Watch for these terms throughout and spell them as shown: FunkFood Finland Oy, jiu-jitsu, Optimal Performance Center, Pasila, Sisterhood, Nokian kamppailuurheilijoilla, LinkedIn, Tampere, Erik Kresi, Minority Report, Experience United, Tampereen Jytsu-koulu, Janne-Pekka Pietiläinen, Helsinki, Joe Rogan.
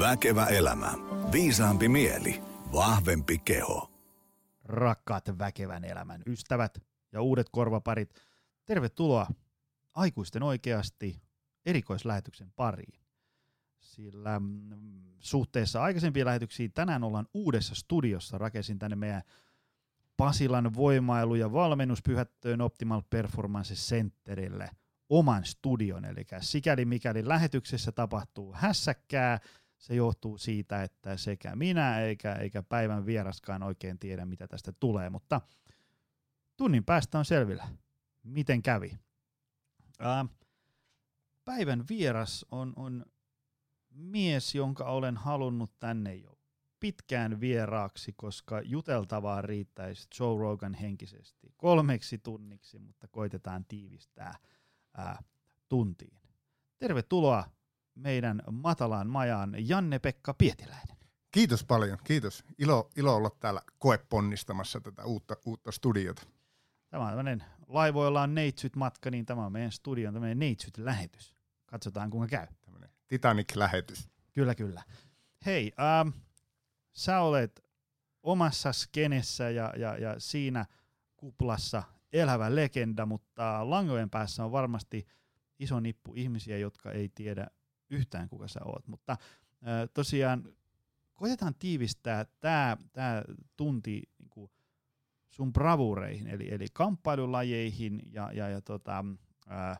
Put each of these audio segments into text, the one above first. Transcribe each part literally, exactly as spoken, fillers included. Väkevä elämä, viisaampi mieli, vahvempi keho. Rakkaat väkevän elämän ystävät ja uudet korvaparit, tervetuloa aikuisten oikeasti erikoislähetyksen pariin. Sillä suhteessa aikaisempiin lähetyksiin tänään ollaan uudessa studiossa. Rakensin tänne meidän Pasilan voimailu- ja valmennuspyhättöön Optimal Performance Centerille oman studion. Eli sikäli mikäli lähetyksessä tapahtuu hässäkkää, se johtuu siitä, että sekä minä eikä, eikä päivän vieraskaan oikein tiedä, mitä tästä tulee. Mutta tunnin päästä on selvillä, miten kävi. Ää, päivän vieras on... on mies, jonka olen halunnut tänne jo pitkään vieraaksi, koska juteltavaa riittäisi Joe Rogan henkisesti kolmeksi tunniksi, mutta koitetaan tiivistää ää, tuntiin. Tervetuloa meidän matalaan majaan, Janne-Pekka Pietiläinen. Kiitos paljon, kiitos. Ilo, ilo olla täällä koeponnistamassa tätä uutta, uutta studiota. Tämä on tämmöinen laivoilla on neitsyt-matka, niin tämä on meidän studion tämmöinen neitsyt-lähetys. Katsotaan kuinka käy. Titanic-lähetys. Kyllä, kyllä. Hei, ähm, sä olet omassa skenessä ja, ja, ja siinä kuplassa elävä legenda, mutta langojen päässä on varmasti iso nippu ihmisiä, jotka ei tiedä yhtään kuka sä oot. Mutta äh, tosiaan koitetaan tiivistää tää, tää tunti niinku sun bravureihin, eli, eli kamppailulajeihin ja, ja, ja tota, äh,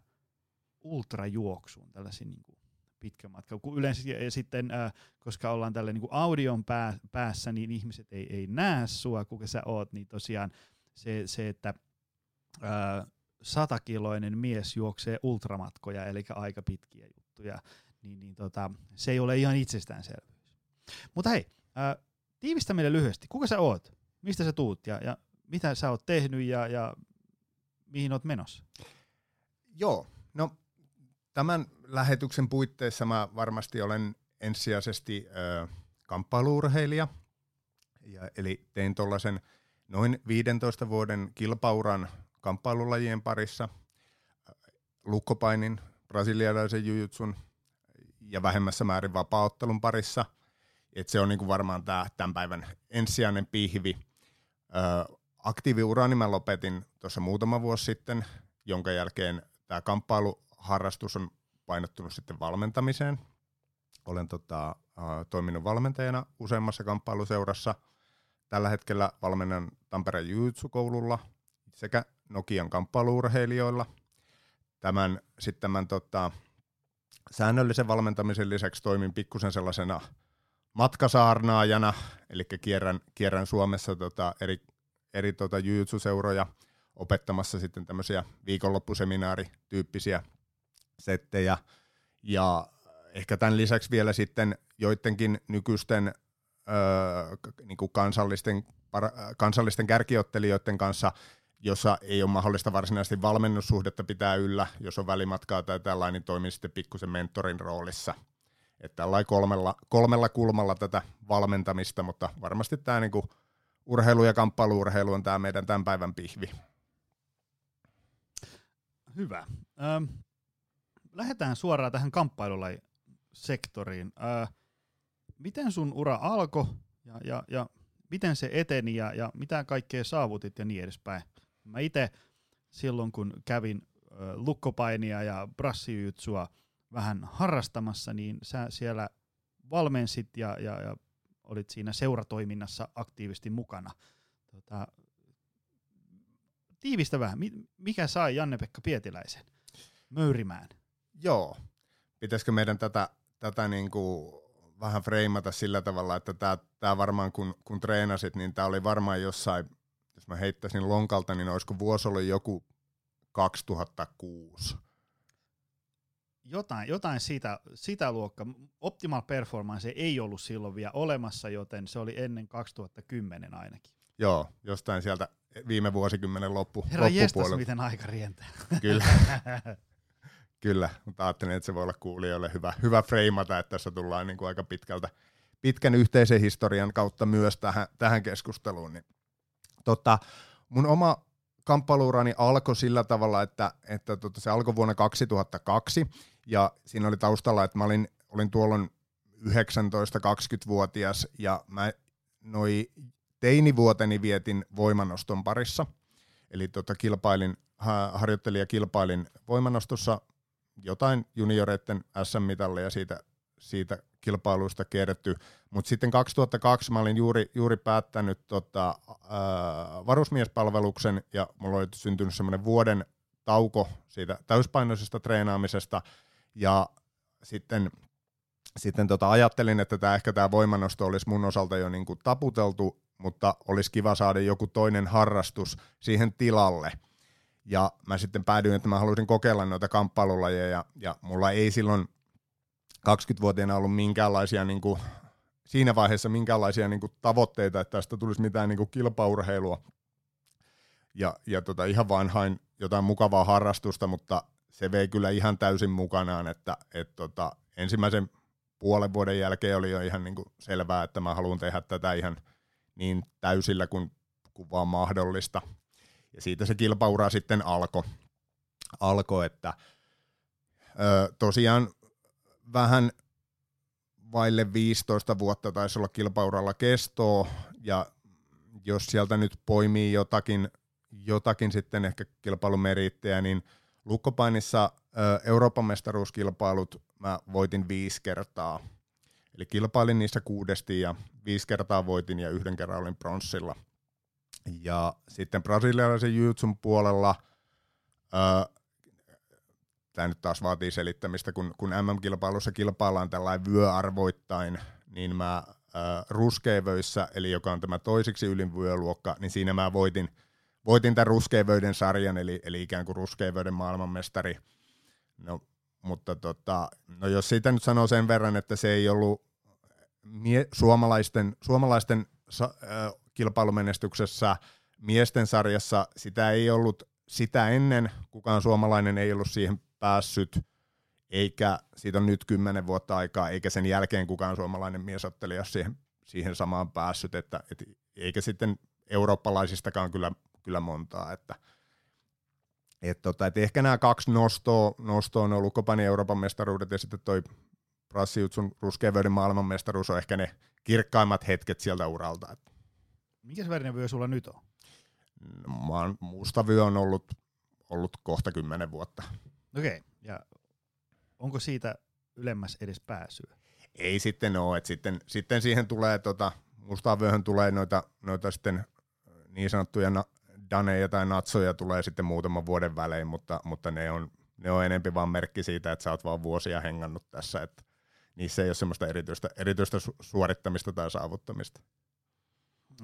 ultrajuoksuun, tällaisiin niinku pitkä matka. Kun yleensä sitten, äh, koska ollaan tällä niin kuin audion pää, päässä, niin ihmiset ei, ei näe sua, kuka sä oot, niin tosiaan se, se että äh, satakiloinen mies juoksee ultramatkoja, eli aika pitkiä juttuja, niin, niin tota, se ei ole ihan itsestäänselvyys. Mutta hei, äh, tiivistä meille lyhyesti. Kuka sä oot? Mistä sä tuut? Ja, ja mitä sä oot tehnyt ja, ja mihin oot menossa? Joo, no tämän lähetyksen puitteissa mä varmasti olen ensisijaisesti ö, kamppailuurheilija, ja, eli tein tuollaisen noin viidentoista vuoden kilpauran kamppailulajien parissa, lukkopainin, brasilialaisen jujutsun ja vähemmässä määrin vapaaottelun parissa. Et se on niinku varmaan tää tämän päivän ensisijainen pihvi. Ö, aktiiviuraani mä lopetin tuossa muutama vuosi sitten, jonka jälkeen tämä kamppailu harrastus on painottunut sitten valmentamiseen. Olen tota, äh, toiminut valmentajana useammassa kamppailuseurassa. Tällä hetkellä valmennan Tampereen Jytsu-koululla sekä Nokian kamppailuurheilijoilla. Tämän, sitten tämän tota, säännöllisen valmentamisen lisäksi toimin pikkusen sellaisena matkasaarnaajana, eli kierrän, kierrän Suomessa tota, eri, eri tota, jujutsu-seuroja opettamassa sitten tämmöisiä viikonloppuseminaarityyppisiä settejä, ja ehkä tämän lisäksi vielä sitten joidenkin nykyisten öö, niin kuin kansallisten, para, kansallisten kärkiottelijoiden kanssa, jossa ei ole mahdollista varsinaisesti valmennussuhdetta pitää yllä, jos on välimatkaa tai tällainen, niin toimin sitten pikkusen mentorin roolissa. Että tällainen kolmella, kolmella kulmalla tätä valmentamista, mutta varmasti tämä niin kuin urheilu ja kamppailuurheilu on tämä meidän tämän päivän pihvi. Hyvä. Ähm. Lähdetään suoraan tähän kamppailulajisektoriin. Öö, miten sun ura alkoi ja, ja, ja miten se eteni ja, ja mitä kaikkea saavutit ja niin edespäin? Mä itse silloin kun kävin öö, lukkopainia ja brassijytsua vähän harrastamassa, niin sä siellä valmensit ja, ja, ja olit siinä seuratoiminnassa aktiivisesti mukana. Tota, tiivistä vähän. Mikä sai Janne-Pekka Pietiläisen möyrimään? Joo. Pitäisikö meidän tätä, tätä niin kuin vähän freimata sillä tavalla, että tämä, tämä varmaan kun, kun treenasit, niin tämä oli varmaan jossain, jos mä heittäisin lonkalta, niin olisiko vuosi ollut joku kaksituhattakuusi? Jotain, jotain sitä, sitä luokkaa. Optimal Performance ei ollut silloin vielä olemassa, joten se oli ennen kaksituhattakymmenen ainakin. Joo, jostain sieltä viime vuosikymmenen loppu, herra loppupuolella. Herra jestas, miten aika rientää. Kyllä. Kyllä, mutta ajattelin, että se voi olla kuulijoille hyvä, hyvä freimata, että tässä tullaan niin kuin aika pitkältä, pitkän yhteisen historian kautta myös tähän, tähän keskusteluun. Niin, tota, mun oma kamppailuurani alkoi sillä tavalla, että, että tota, se alkoi vuonna kaksituhattakaksi, ja siinä oli taustalla, että mä olin, olin tuolloin yhdeksäntoista kaksikymmentävuotias ja mä noi teinivuoteni vietin voimanoston parissa. Eli tota kilpailin, harjoittelin ja kilpailin voimanostossa jotain junioreiden äs äm-mitalleja siitä, siitä kilpailuista kerätty. Mutta sitten kaksituhattakaksi mä olin juuri, juuri päättänyt tota, ää, varusmiespalveluksen ja mulla oli syntynyt semmoinen vuoden tauko siitä täyspainoisesta treenaamisesta ja sitten, sitten tota ajattelin, että tää, ehkä tämä voimanosto olisi mun osalta jo niinku taputeltu, mutta olisi kiva saada joku toinen harrastus siihen tilalle. Ja mä sitten päädyin, että mä halusin kokeilla noita kamppailulajeja ja, ja mulla ei silloin kaksikymmentävuotiaana ollut minkäänlaisia, niin kuin, siinä vaiheessa minkäänlaisia niin kuin, tavoitteita, että tästä tulisi mitään niin kuin, kilpaurheilua. Ja, ja tota, ihan vaan hain jotain mukavaa harrastusta, mutta se vei kyllä ihan täysin mukanaan, että et, tota, ensimmäisen puolen vuoden jälkeen oli jo ihan niin kuin, selvää, että mä haluan tehdä tätä ihan niin täysillä kuin, kuin vaan mahdollista. Ja siitä se kilpaura sitten alkoi, alko, että ö, tosiaan vähän vaille viisitoista vuotta taisi olla kilpauralla kestoa, ja jos sieltä nyt poimii jotakin, jotakin sitten ehkä kilpailumeriittejä, niin lukkopainissa ö, Euroopan mestaruuskilpailut mä voitin viisi kertaa. Eli kilpailin niissä kuudesti ja viisi kertaa voitin ja yhden kerran olin pronssilla. Ja sitten brasilialaisen jiu-jitsun puolella, tämä nyt taas vaatii selittämistä, kun, kun äm äm-kilpailussa kilpaillaan tällainen vyöarvoittain, niin mä ää, ruskeavöissä, eli joka on tämä toisiksi ylin vyöluokka, niin siinä mä voitin, voitin tämän ruskeavöiden sarjan, eli, eli ikään kuin ruskeavöiden maailmanmestari. No, mutta tota, no jos siitä nyt sanoo sen verran, että se ei ollut mie- suomalaisten, suomalaisten sa- ää, kilpailumenestyksessä miesten sarjassa sitä ei ollut sitä ennen, kukaan suomalainen ei ollut siihen päässyt, eikä siitä on nyt kymmenen vuotta aikaa, eikä sen jälkeen kukaan suomalainen miesottelija siihen, siihen samaan päässyt, että, et, eikä sitten eurooppalaisistakaan kyllä, kyllä montaa. Että, et tota, et ehkä nämä kaksi nostoa, nostoa on ollut Kopanin Euroopan mestaruudet ja sitten toi brassiutsun ruskeavöiden maailmanmestaruus on ehkä ne kirkkaimmat hetket sieltä uralta. Et. Mikäs värinen vyö sulla nyt on? No, musta vyö on ollut, ollut kohta kymmenen vuotta. Okei, okay. Ja onko siitä ylemmäs edes pääsyä? Ei sitten ole, että sitten, sitten siihen tulee, tota, mustaan vyöhön tulee noita, noita sitten niin sanottuja na- daneja tai natsoja tulee sitten muutaman vuoden välein, mutta, mutta ne on, ne on enempi vaan merkki siitä, että sä oot vaan vuosia hengannut tässä, että niissä ei ole semmoista erityistä, erityistä suorittamista tai saavuttamista.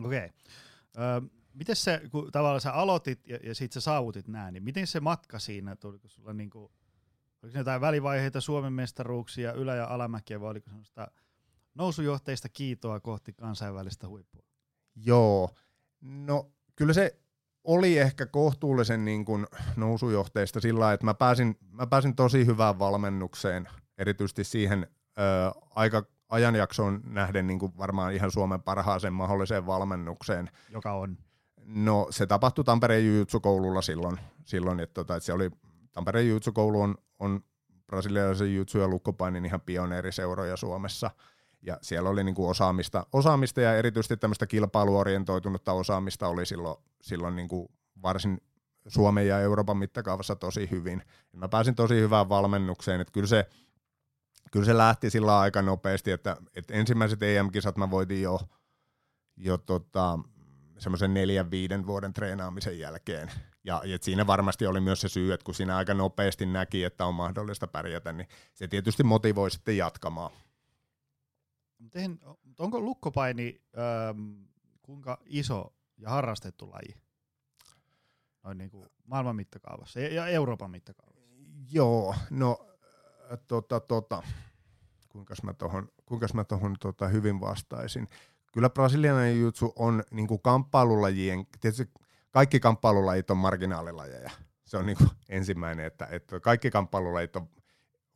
Okei. Okay. Miten se, kun tavallaan sä aloitit ja, ja sit sä saavutit nää, niin miten se matka siinä, oliko sulla niinku, oliko siinä jotain välivaiheita, Suomen mestaruuksia, ylä- ja alamäkiä, vai oliko semmoista nousujohteista kiitoa kohti kansainvälistä huippua? Joo, no kyllä se oli ehkä kohtuullisen niin kuin nousujohteista sillä lailla, että mä pääsin, mä pääsin tosi hyvään valmennukseen, erityisesti siihen ö, aika ajanjaksoon nähden niin kuin varmaan ihan Suomen parhaaseen mahdolliseen valmennukseen. Joka on? No se tapahtui Tampereen Jytsu-koululla silloin, silloin että, tota, että se oli, Tampereen Jytsu-koulu on, on brasilialaisen jytsu- ja lukkopainin ihan pioneeriseuroja Suomessa, ja siellä oli niin kuin osaamista, osaamista ja erityisesti tämmöistä kilpailuorientoitunutta osaamista oli silloin, silloin niin kuin varsin Suomen ja Euroopan mittakaavassa tosi hyvin. Ja mä pääsin tosi hyvään valmennukseen, että kyllä se Kyllä se lähti sillä aika nopeasti, että, että ensimmäiset E M-kisat mä voitin jo, jo tota, semmoisen neljän viiden vuoden treenaamisen jälkeen. Ja, ja siinä varmasti oli myös se syy, että kun siinä aika nopeasti näki, että on mahdollista pärjätä, niin se tietysti motivoi sitten jatkamaan. Miten, onko lukkopaini ähm, kuinka iso ja harrastettu laji? Noin niin kuin maailman mittakaavassa ja, ja Euroopan mittakaavassa. Joo, no... Tota, tota. Kuinkas mä tohon, kuinkas mä tohon tota, hyvin vastaisin. Kyllä brasilialainen jiu-jitsu on niinku kamppailulajien, tietysti kaikki kamppailulajit on marginaalilajeja. Se on niinku ensimmäinen, että, että kaikki kamppailulajit on,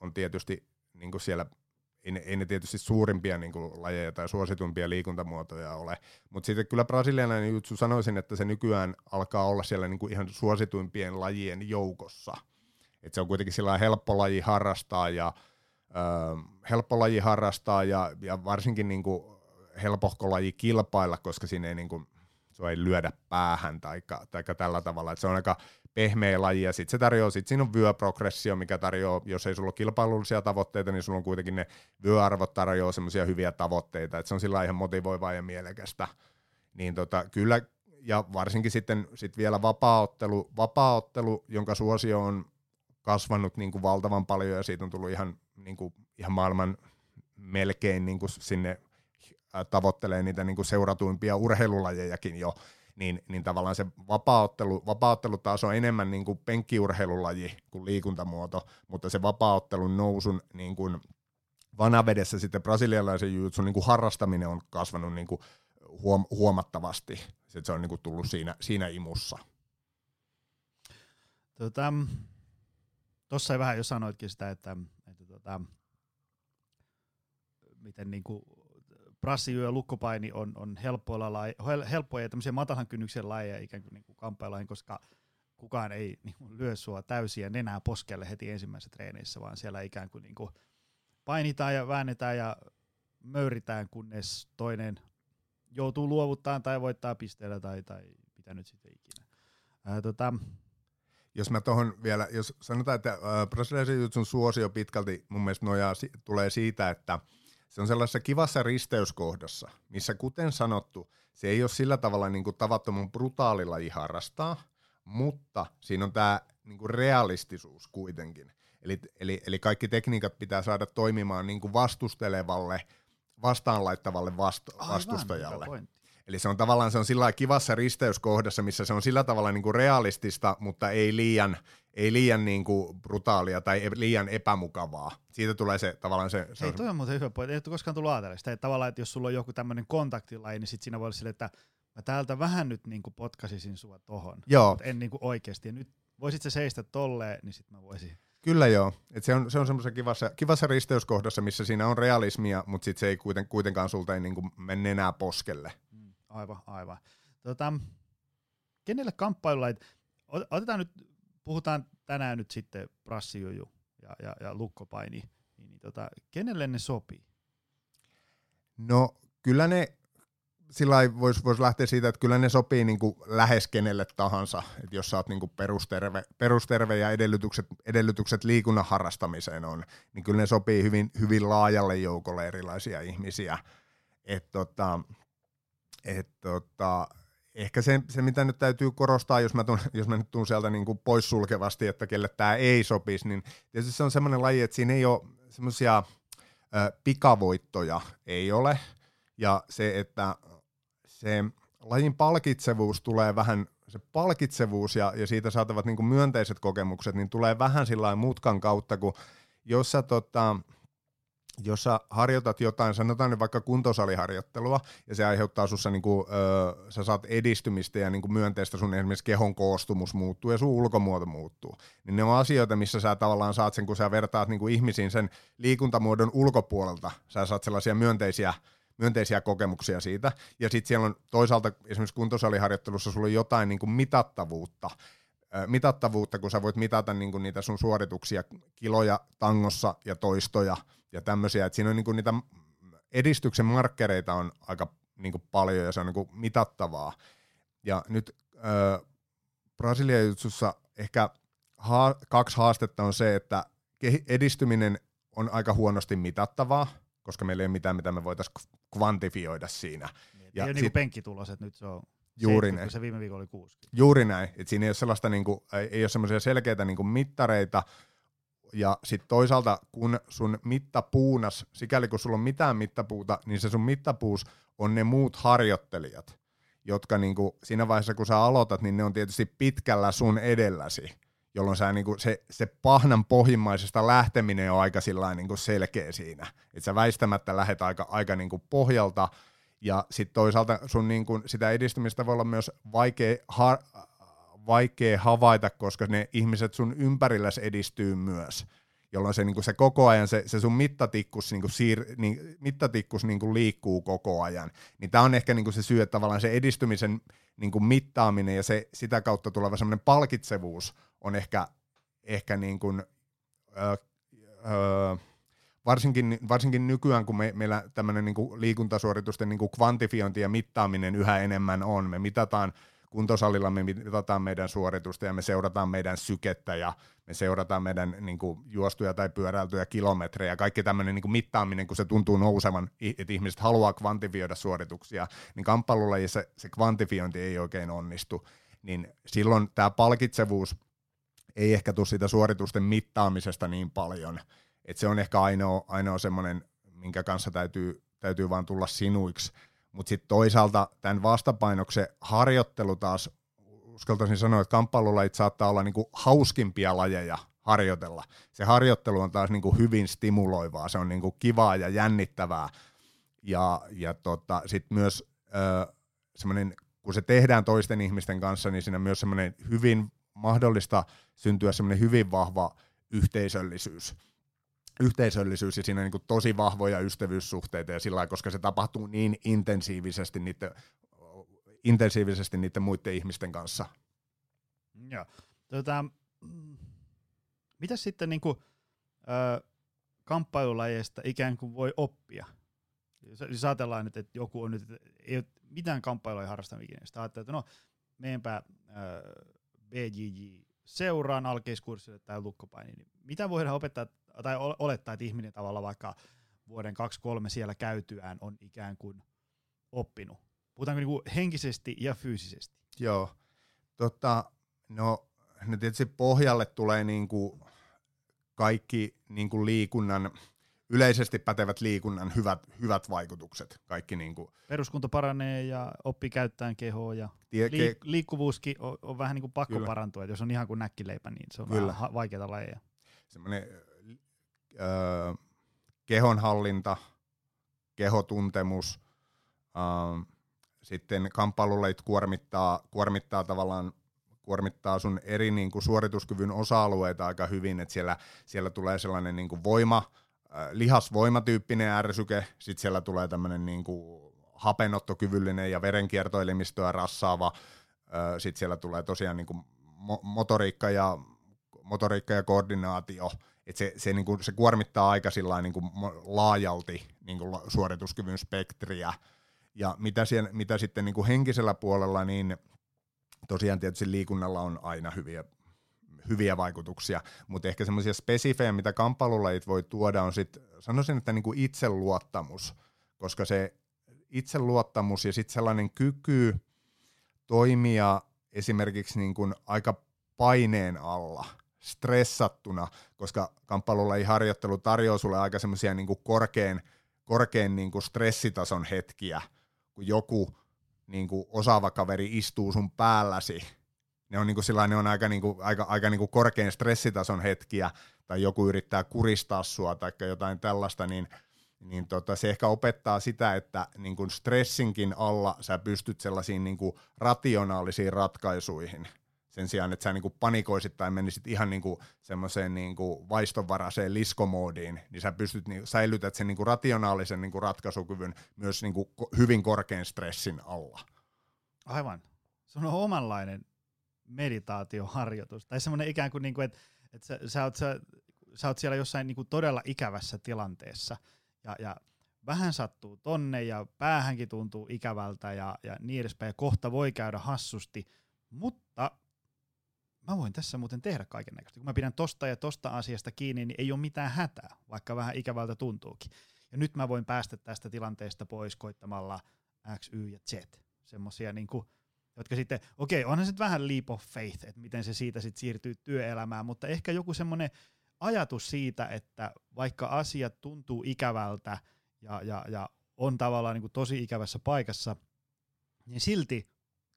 on tietysti niinku siellä, ei ne, ei ne tietysti suurimpia niinku lajeja tai suositumpia liikuntamuotoja ole, mutta sitten kyllä brasilialainen jiu-jitsu sanoisin, että se nykyään alkaa olla siellä niinku ihan suosituimpien lajien joukossa. Et se on kuitenkin sillä helppo laji harrastaa ja helppo laji harrastaa ja, ja varsinkin niin kuin helpohko laji kilpailla, koska siinä ei, niin kuin, sua ei lyödä päähän tai tällä tavalla. Et se on aika pehmeä laji ja sitten se tarjoaa, sit siinä on vyöprogressio, mikä tarjoaa, jos ei sulla ole kilpailullisia tavoitteita, niin sulla on kuitenkin ne vyöarvot tarjoaa semmoisia hyviä tavoitteita, että se on sillä ihan motivoivaa ja mielekästä. Niin tota, kyllä, ja varsinkin sitten sit vielä vapaaottelu, vapaaottelu, jonka suosio on kasvanut niin kuin valtavan paljon ja siitä on tullut ihan, niin kuin, ihan maailman melkein niin kuin sinne äh, tavoittelee niitä niin kuin seuratuimpia urheilulajejakin jo, niin, niin tavallaan se vapaaottelu, vapaaottelu taas on enemmän niin kuin penkkiurheilulaji kuin liikuntamuoto, mutta se vapaaottelun nousun niin kuin vanavedessä sitten brasilialaisen jiu-jitsun niin kuin harrastaminen on kasvanut niin kuin huom- huomattavasti, että se on niin kuin tullut siinä, siinä imussa. Tota... Tuossa vähän jo sanoitkin sitä, että, että tota, miten niin kuin brassijyö ja lukkopaini on, on helppoja, laje, helppoja ja tämmöisiä matalan kynnyksen lajeja ikään kuin, niin kuin kamppaillaan, koska kukaan ei niin kuin, lyö sua täysiä nenää poskelle heti ensimmäisessä treeneissä, vaan siellä ikään kuin, niin kuin painitaan ja väännetään ja möyritään, kunnes toinen joutuu luovuttaan tai voittaa pisteellä tai, tai mitä nyt sitten ikinä. Ää, tota, Jos mä tohon vielä, jos sanotaan, että brasilialaisen jiu-jitsun suosio pitkälti mun mielestä nojaa tulee siitä, että se on sellaisessa kivassa risteyskohdassa, missä kuten sanottu, se ei ole sillä tavalla niin kuin tavattoman brutaalilla harrastaa, mutta siinä on tämä niin kuin realistisuus kuitenkin. Eli, eli, eli kaikki tekniikat pitää saada toimimaan niin kuin vastustelevalle, vastaanlaittavalle vastu- vastustajalle. Aivan, eli se on tavallaan se on sillä kivassa risteyskohdassa, missä se on sillä tavalla niin kuin realistista, mutta ei liian, ei liian niin kuin brutaalia tai liian epämukavaa. Siitä tulee se tavallaan se... se Hei, on toi on muuten hyvä pointti. Ei ole koskaan tullut ajatella sitä, että tavallaan, että jos sulla on joku tämmöinen kontaktilaji, niin sit siinä voi olla silleen, että mä täältä vähän nyt niin kuin potkasisin sua tohon, mutta en niin kuin oikeasti. Ja nyt voisit sä seistä tolleen, niin sit mä voisin... Kyllä joo. Et se on, se on semmoisessa kivassa, kivassa risteyskohdassa, missä siinä on realismia, mutta sit se ei kuiten, kuitenkaan sulta ei niin kuin mene enää poskelle. Aivan, aivan. Tota, kenelle kamppailulajit? Otetaan nyt, puhutaan tänään nyt sitten brassijuju ja, ja, ja lukkopaini. Niin, tota, kenelle ne sopii? No kyllä ne, sillä voisi vois lähteä siitä, että kyllä ne sopii niin kuin lähes kenelle tahansa. Et jos sä oot niin kuin perusterve, perusterve ja edellytykset, edellytykset liikunnan harrastamiseen on, niin kyllä ne sopii hyvin, hyvin laajalle joukolle erilaisia ihmisiä. Et, tota, Et tota, ehkä se, se, mitä nyt täytyy korostaa, jos mä, tuun, jos mä nyt tuun sieltä niin kuin poissulkevasti, että kelle tämä ei sopisi, niin tietysti se on semmoinen laji, että siinä ei ole semmoisia pikavoittoja, ei ole. Ja se, että se lajin palkitsevuus tulee vähän, se palkitsevuus ja, ja siitä saatavat niin kuin myönteiset kokemukset, niin tulee vähän sillain mutkan kautta, kun jos sä tota... Jos sä harjoitat jotain, sanotaan nyt vaikka kuntosaliharjoittelua, ja se aiheuttaa sussa, niin kuin, ö, sä saat edistymistä ja niin kuin myönteistä, sun esimerkiksi kehon koostumus muuttuu ja sun ulkomuoto muuttuu. Niin ne on asioita, missä sä tavallaan saat sen, kun sä vertaat niin kuin ihmisiin sen liikuntamuodon ulkopuolelta, sä saat sellaisia myönteisiä, myönteisiä kokemuksia siitä. Ja sit siellä on toisaalta esimerkiksi kuntosaliharjoittelussa sulla on jotain niin kuin mitattavuutta, mitattavuutta, kun sä voit mitata niinku niitä sun suorituksia, kiloja tangossa ja toistoja ja tämmöisiä, että siinä on niinku niitä edistyksen markkereita on aika niinku paljon ja se on niinku mitattavaa. Ja nyt äh, Brasilian jiu-jitsussa ehkä ha- kaksi haastetta on se, että edistyminen on aika huonosti mitattavaa, koska meillä ei ole mitään, mitä me voitaisiin kvantifioida siinä. Niin, ja ei ole sit- niinku penkkituloset, nyt se on... Juuri näin. Se viime viikolla oli kuusikymmentä. Juuri näin. Et siinä ei ole sellaista niinku, ei ole semmoisia selkeitä niinku mittareita. Ja sitten toisaalta, kun sun mittapuunas, sikäli kun sulla on mitään mittapuuta, niin se sun mittapuus on ne muut harjoittelijat, jotka niinku, siinä vaiheessa, kun sä aloitat, niin ne on tietysti pitkällä sun edelläsi, jolloin sä niinku, se, se pahnan pohjimmaisesta lähteminen on aika sillain niinku selkeä siinä. Että sä väistämättä lähet aika, aika niinku pohjalta. Ja sitten toisaalta sun niin kun sitä edistymistä voi olla myös vaikea, ha- vaikea havaita, koska ne ihmiset sun ympärilläsi edistyy myös, jolloin se, niin kun se koko ajan, se, se sun mittatikkus, niin kun siir- niin, mittatikkus niin kun liikkuu koko ajan. Niin tämä on ehkä niin kun se syy, että tavallaan se edistymisen niin kun mittaaminen ja se, sitä kautta tuleva semmoinen palkitsevuus on ehkä, ehkä niin kun, öö, öö, varsinkin, varsinkin nykyään, kun me, meillä tämmöinen niin kuin liikuntasuoritusten niin kuin kvantifiointi ja mittaaminen yhä enemmän on, me mitataan kuntosalilla, me mitataan meidän suoritusta ja me seurataan meidän sykettä ja me seurataan meidän niin kuin juostuja tai pyöräiltyjä kilometrejä. Kaikki tämmöinen niin kuin mittaaminen, kun se tuntuu nousevan, että ihmiset haluaa kvantifioida suorituksia, niin kamppailulajissa se kvantifiointi ei oikein onnistu. Niin silloin tämä palkitsevuus ei ehkä tule siitä suoritusten mittaamisesta niin paljon. Et se on ehkä ainoa, ainoa semmoinen, minkä kanssa täytyy, täytyy vaan tulla sinuiksi. Mutta sitten toisaalta tämän vastapainoksen harjoittelu taas, uskaltaisin sanoa, että kamppailulajit saattaa olla niinku hauskimpia lajeja harjoitella. Se harjoittelu on taas niinku hyvin stimuloivaa, se on niinku kivaa ja jännittävää. Ja, ja tota, sitten myös ö, semmoinen, kun se tehdään toisten ihmisten kanssa, niin siinä myös semmoinen hyvin mahdollista syntyä semmoinen hyvin vahva yhteisöllisyys. yhteisöllisyys ja siinä on niin tosi vahvoja ystävyyssuhteita ja sillä lailla, koska se tapahtuu niin intensiivisesti niiden, intensiivisesti niiden muiden ihmisten kanssa. Joo. Tota, mitäs sitten niin kuin, ö, kamppailulajeista ikään kuin voi oppia? Jos ajatellaan nyt, että joku on nyt, ei ole mitään kamppailua harrastanut ikinä, jos ajattelee, että no, meenpä B J J-seuraan alkeiskurssille tai lukkopainiin, niin mitä voidaan opettaa tai olettaa, että ihminen tavallaan vaikka vuoden kaksi kolme siellä käytyään on ikään kuin oppinut? Puhutaanko niinku henkisesti ja fyysisesti? Joo. Tota, no, no tietysti pohjalle tulee niinku kaikki niinku liikunnan, yleisesti pätevät liikunnan hyvät, hyvät vaikutukset. Kaikki niinku. Peruskunto paranee ja oppii käyttämään kehoa ja Tie- liik- liikkuvuuskin on, on vähän niinku pakko kyllä parantua. Et jos on ihan kuin näkkileipä, niin se on kyllä vähän vaikeata lajeja. Sellainen Öö, kehonhallinta, kehotuntemus, öö, sitten kamppailulajit kuormittaa, kuormittaa tavallaan kuormittaa sun eri niin kuin suorituskyvyn osa-alueita aika hyvin, että siellä, siellä tulee sellainen niin kuin voima, öö, lihasvoimatyyppinen ärsyke, sitten siellä tulee tämmöinen niin kuin hapenottokyvyllinen ja verenkiertoelimistöä rassaava, öö, sitten siellä tulee tosiaan niin kuin mo- motoriikka ja, motoriikka ja koordinaatio. Et se, se, niin kuin, se kuormittaa aika niin kuin laajalti niin kuin suorituskyvyn spektriä. Ja mitä, siellä, mitä sitten niin kuin henkisellä puolella, niin tosiaan tietysti liikunnalla on aina hyviä, hyviä vaikutuksia, mutta ehkä semmoisia spesifejä, mitä kamppailulajit voi tuoda, on sitten, sanoisin, että niin kuin itseluottamus, koska se itseluottamus ja sitten sellainen kyky toimia esimerkiksi niin kuin aika paineen alla, stressattuna, koska kamppailulajiharjoittelu tarjoaa sulle aika semmoisia niin kuin korkean, korkean niin kuin stressitason hetkiä, kun joku niin kuin osaava kaveri istuu sun päälläsi. Ne on, niin kuin sillä, ne on aika, niin kuin, aika, aika niin kuin korkean stressitason hetkiä, tai joku yrittää kuristaa sua tai jotain tällaista, niin, niin tota, se ehkä opettaa sitä, että niin kuin stressinkin alla sä pystyt sellaisiin niin kuin rationaalisiin ratkaisuihin. Sen sijaan, että sä niinku panikoisit tai menisit ihan niinku semmoiseen niinku vaistonvaraiseen liskomoodiin, niin sä pystyt niinku, säilytät sen niinku rationaalisen niinku ratkaisukyvyn myös niinku hyvin korkean stressin alla. Aivan. Se on omanlainen meditaatioharjoitus. Tai semmoinen ikään kuin, niinku, että et sä, sä, oot, sä, sä oot siellä jossain niinku todella ikävässä tilanteessa ja, ja vähän sattuu tonne ja päähänkin tuntuu ikävältä ja, ja niin edespäin. Ja kohta voi käydä hassusti, mutta mä voin tässä muuten tehdä kaiken näköistä. Kun mä pidän tosta ja tosta asiasta kiinni, niin ei ole mitään hätää, vaikka vähän ikävältä tuntuukin. Ja nyt mä voin päästä tästä tilanteesta pois koittamalla X, Y ja Z. Semmoisia niinku, jotka sitten, okei, onhan se vähän leap of faith, että miten se siitä sitten siirtyy työelämään, mutta ehkä joku semmoinen ajatus siitä, että vaikka asiat tuntuu ikävältä ja, ja, ja on tavallaan niinku tosi ikävässä paikassa, niin silti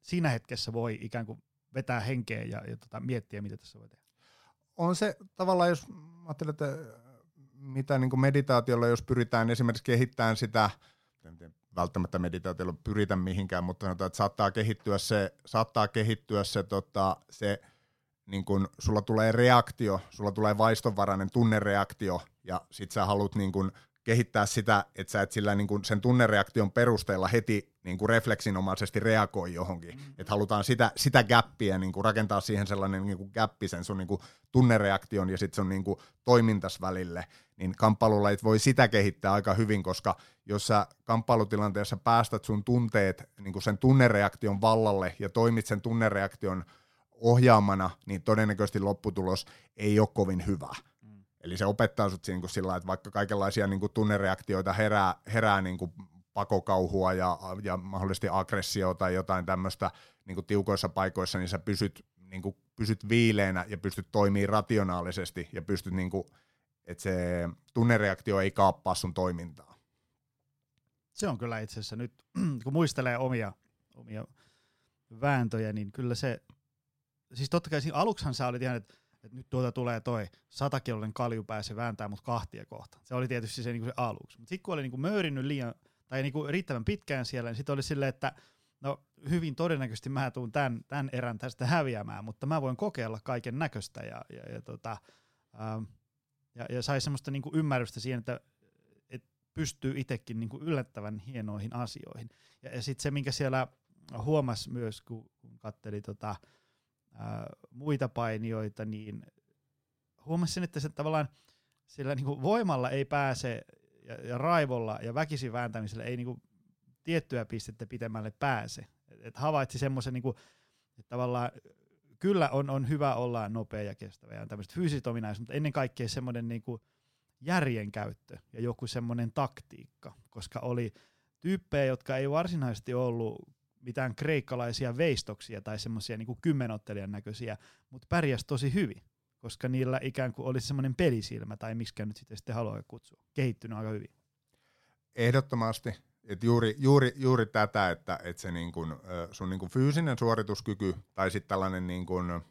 siinä hetkessä voi ikään kuin vetää henkeä ja, ja tota, miettiä, mitä tässä voi tehdä. On se tavallaan, jos ajattelen, että mitä niin kuin meditaatiolla, jos pyritään esimerkiksi kehittämään sitä, välttämättä meditaatiolla pyritä mihinkään, mutta sanotaan, että saattaa kehittyä se, saattaa kehittyä se, tota, se niin kuin sulla tulee reaktio, sulla tulee vaistonvarainen tunnereaktio, ja sit sä haluat niin kuin kehittää sitä, että sä et sillä niin kuin sen tunnereaktion perusteella heti niin kuin refleksinomaisesti reagoi johonkin. Mm. Että halutaan sitä, sitä gäppiä, niin kuin rakentaa siihen sellainen niin kuin gäppi sen sun niin kuin tunnereaktion ja sitten sun niin kuin toimintas välille. Niin kamppailulajit voi sitä kehittää aika hyvin, koska jos sä kamppailutilanteessa päästät sun tunteet niin kuin sen tunnereaktion vallalle ja toimit sen tunnereaktion ohjaamana, niin todennäköisesti lopputulos ei ole kovin hyvä. Mm. Eli se opettaa sut niin kuin sillä, että vaikka kaikenlaisia niin kuin tunnereaktioita herää, herää niin kuin pakokauhua ja, ja mahdollisesti aggressiota tai jotain tämmöistä niin tiukoissa paikoissa, niin sä pysyt, niin kuin, pysyt viileänä ja pystyt toimimaan rationaalisesti ja pystyt, niin kuin, että se tunnereaktio ei kaappaa sun toimintaa. Se on kyllä itse asiassa nyt, kun muistelee omia, omia vääntöjä, niin kyllä se, siis totta kai aluksihan sä olit ihan, että, että nyt tuolta tulee toi satakiloinen kalju pääsi vääntää mut kahtia kohta. Se oli tietysti se, niin kuin se aluksi. Mutta sitten kun oli niin kuin möyrinnyt liian tai niinku riittävän pitkään siellä, niin sitten oli silleen, että no hyvin todennäköisesti mä tuun tämän, tämän erän tästä häviämään, mutta mä voin kokeilla kaiken näköistä ja, ja, ja, tota, ähm, ja, ja sai semmoista niinku ymmärrystä siihen, että et pystyy itsekin niinku yllättävän hienoihin asioihin. Ja, ja sitten se, minkä siellä huomasi myös, kun katseli tota, äh, muita painijoita, niin huomasin, että se tavallaan sillä niinku voimalla ei pääse Ja, ja raivolla ja väkisin vääntämisellä ei niinku tiettyä pistettä pitemmälle pääse. Et, et havaitsi semmoisen, niinku, että tavallaan kyllä on, on hyvä olla nopea ja kestävä ja tämmöiset fyysiset ominaisuudet, mutta ennen kaikkea semmoinen niinku järjen käyttö ja joku semmoinen taktiikka, koska oli tyyppejä, jotka ei varsinaisesti ollut mitään kreikkalaisia veistoksia tai semmoisia niinku kymmenottelijan näköisiä, mutta pärjäs tosi hyvin, koska niillä ikään kuin olisi semmoinen pelisilmä, tai miksi nyt sitä sitten haluaa kutsua, kehittynyt aika hyvin. Ehdottomasti, että juuri, juuri, juuri tätä, että, että se niin kun, sun niin kun fyysinen suorituskyky, tai sitten tällainen niin kun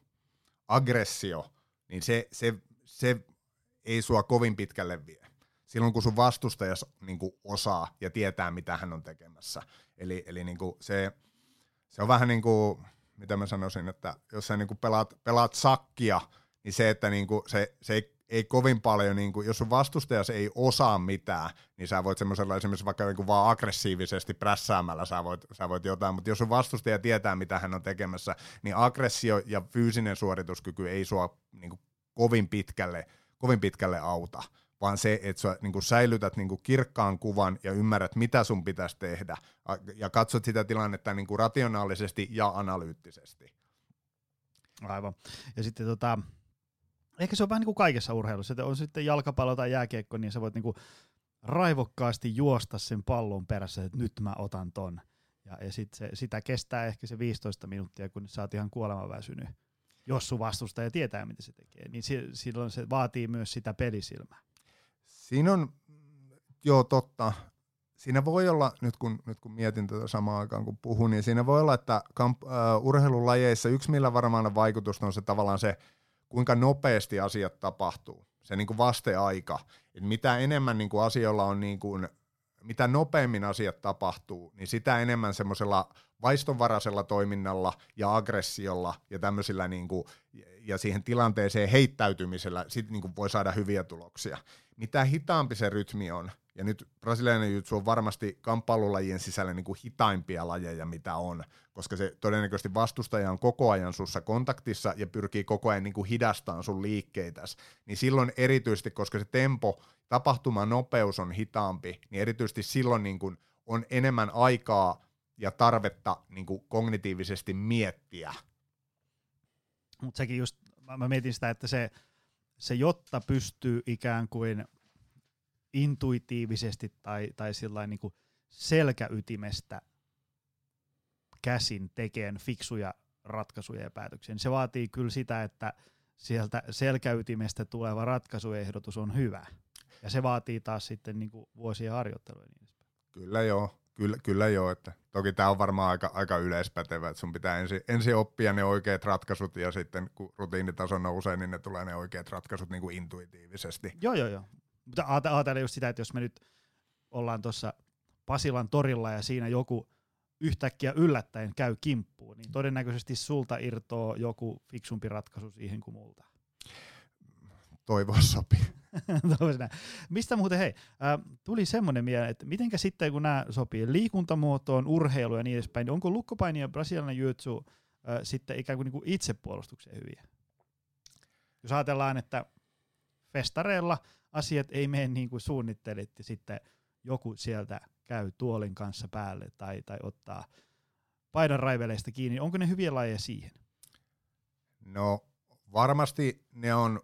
aggressio, niin se, se, se ei sua kovin pitkälle vie. Silloin kun sun vastustaja niin kun osaa ja tietää, mitä hän on tekemässä. Eli, eli niin kun se, se on vähän niin kuin, mitä mä sanoisin, että jos sä niin kun pelaat, pelaat sakkia, niin se, että niinku se, se ei, ei kovin paljon, niinku, jos sun vastustajas ei osaa mitään, niin sä voit semmoisella esimerkiksi vaikka niinku vaan aggressiivisesti prässäämällä sä voit, sä voit jotain, mutta jos sun vastustaja tietää, mitä hän on tekemässä, niin aggressio ja fyysinen suorituskyky ei sua niinku kovin pitkälle, kovin pitkälle auta, vaan se, että sä niinku säilytät niinku kirkkaan kuvan ja ymmärrät, mitä sun pitäisi tehdä, ja katsot sitä tilannetta niinku rationaalisesti ja analyyttisesti. Aivan. Ja sitten tota... Ehkä se on vähän niin kuin kaikessa urheilussa, että on sitten jalkapallo tai jääkiekko, niin sä voit niin kuin raivokkaasti juosta sen pallon perässä, että nyt mä otan ton. Ja, ja sit se, sitä kestää ehkä se viisitoista minuuttia, kun sä oot ihan kuolemaväsynyt, jos sun vastustaja tietää, mitä se tekee. Niin si- silloin se vaatii myös sitä pelisilmää. Siinä on, joo totta, siinä voi olla, nyt kun, nyt kun mietin tätä samaan aikaan kun puhun, niin siinä voi olla, että kamp- uh, urheilulajeissa yksi millä varmaan vaikutusta on se tavallaan se, kuinka nopeasti asiat tapahtuu, se niin kuin vasteaika, että mitä enemmän niin kuin asioilla on, niin kuin, mitä nopeammin asiat tapahtuu, niin sitä enemmän semmoisella vaistonvaraisella toiminnalla ja aggressiolla ja tämmöisillä niin kuin, ja siihen tilanteeseen heittäytymisellä sit niin kuin voi saada hyviä tuloksia. Mitä hitaampi se rytmi on, ja nyt brasilialainen jutsu on varmasti kamppailulajien sisällä niin kuin hitaimpia lajeja, mitä on, koska se todennäköisesti vastustaja on koko ajan sussa kontaktissa ja pyrkii koko ajan niin kuin hidastamaan sun liikkeitäsi. Niin silloin erityisesti, koska se tempo, tapahtumanopeus on hitaampi, niin erityisesti silloin niin kuin on enemmän aikaa ja tarvetta niin kuin kognitiivisesti miettiä. Mutta sekin just, mä mietin sitä, että se, se jotta pystyy ikään kuin intuitiivisesti tai, tai sillain niin kuin selkäytimestä käsin tekemään fiksuja ratkaisuja ja päätöksiä, niin se vaatii kyllä sitä, että sieltä selkäytimestä tuleva ratkaisuehdotus on hyvä. Ja se vaatii taas sitten niin kuin vuosien harjoittelua. Kyllä joo. Kyllä, kyllä joo, että toki tämä on varmaan aika, aika yleispätevä, että sun pitää ensin ensi oppia ne oikeat ratkaisut ja sitten kun rutiinitaso nousee, niin ne tulee ne oikeat ratkaisut niin kuin intuitiivisesti. Joo, joo, joo. Mutta ajatellaan just sitä, että jos me nyt ollaan tuossa Pasilan torilla ja siinä joku yhtäkkiä yllättäen käy kimppuun, niin todennäköisesti sulta irtoaa joku fiksumpi ratkaisu siihen kuin multa. Toivoa sopii. Mistä muuten hei, äh, tuli semmoinen mieleen, että mitenkä sitten kun nämä sopii liikuntamuotoon, urheiluun ja niin edespäin, niin onko lukkopaini ja brasilialainen jiu-jitsu äh, sitten ikään kuin, niin kuin itsepuolustukseen hyviä? Jos ajatellaan, että festareilla asiat ei mene niin kuin suunnittelit ja sitten joku sieltä käy tuolin kanssa päälle tai, tai ottaa paidan raiveleista kiinni, onko ne hyviä lajeja siihen? No varmasti ne on,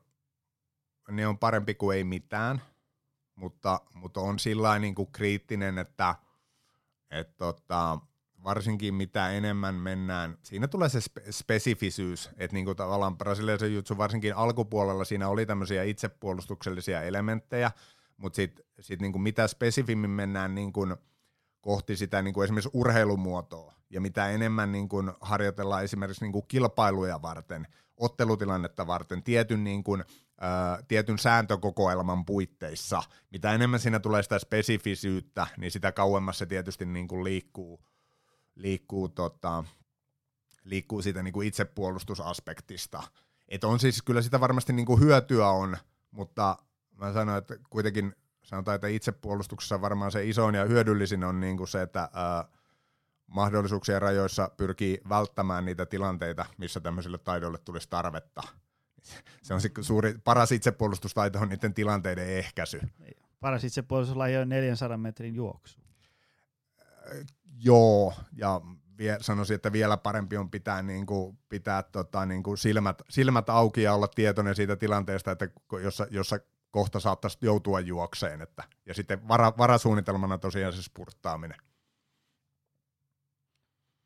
ne on parempi kuin ei mitään, mutta, mutta on sillain niin kuin kriittinen, että et tota, varsinkin mitä enemmän mennään, siinä tulee se spe- spesifisyys, että niin kuin tavallaan brasilialaisen jutsun varsinkin alkupuolella siinä oli tämmöisiä itsepuolustuksellisia elementtejä, mutta sitten sit niin kuin mitä spesifimmin mennään niin kuin kohti sitä niin kuin esimerkiksi urheilumuotoa ja mitä enemmän niin kuin harjoitellaan esimerkiksi niin kuin kilpailuja varten, ottelutilannetta varten, tietyn, niin kuin, ää, tietyn sääntökokoelman puitteissa, mitä enemmän siinä tulee sitä spesifisyyttä, niin sitä kauemmas se tietysti niin kuin liikkuu, liikkuu, tota, liikkuu siitä niin kuin itsepuolustusaspektista. Et on siis, kyllä sitä varmasti niin kuin hyötyä on, mutta mä sanoin, että kuitenkin sanotaan, että itsepuolustuksessa varmaan se isoin ja hyödyllisin on niin kuin se, että ää, mahdollisuuksien rajoissa pyrkii välttämään niitä tilanteita, missä tämmöisille taidoille tulisi tarvetta. Se on se suuri, paras itsepuolustustaito on niiden tilanteiden ehkäisy. Paras itsepuolustuslaji on neljänsadan metrin juoksu. Äh, joo, ja vie, sanoisin, että vielä parempi on pitää, niin kuin, pitää tota, niin kuin silmät, silmät auki ja olla tietoinen siitä tilanteesta, että jossa, jossa kohta saattaisi joutua juokseen. Että, ja sitten vara, varasuunnitelmana tosiaan se spurttaaminen.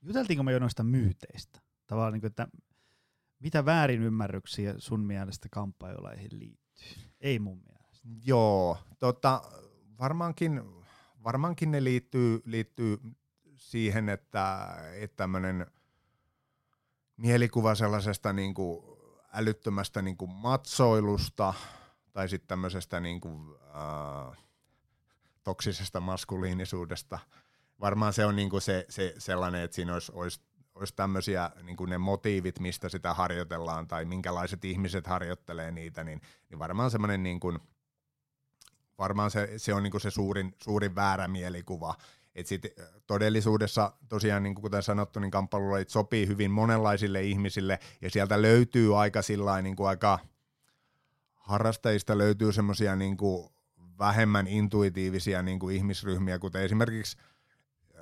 Juteltiinko me jo noista myyteistä? Tavallaan, että mitä väärinymmärryksiä sun mielestä kamppailulajeihin liittyy? Ei mun mielestä. Joo, tota, varmaankin, varmaankin ne liittyy, liittyy siihen, että, että tämmöinen mielikuva sellaisesta niin kuin älyttömästä niin kuin matsoilusta tai sitten tämmöisestä niin kuin, äh, toksisesta maskuliinisuudesta. Varmaan se on niinku se, se sellainen, että siinä olisi, olisi, olisi tämmöisiä niinku ne motiivit, mistä sitä harjoitellaan tai minkälaiset ihmiset harjoittelee niitä, niin, niin varmaan semmoinen niinku, varmaan se, se on niinku se suurin, suurin väärä mielikuva. Et sit todellisuudessa tosiaan, niin kuten sanottu, niin kamppailulajit sopii hyvin monenlaisille ihmisille ja sieltä löytyy aika sillain, niinku aika harrastajista löytyy semmoisia niinku vähemmän intuitiivisia niinku ihmisryhmiä, kuten esimerkiksi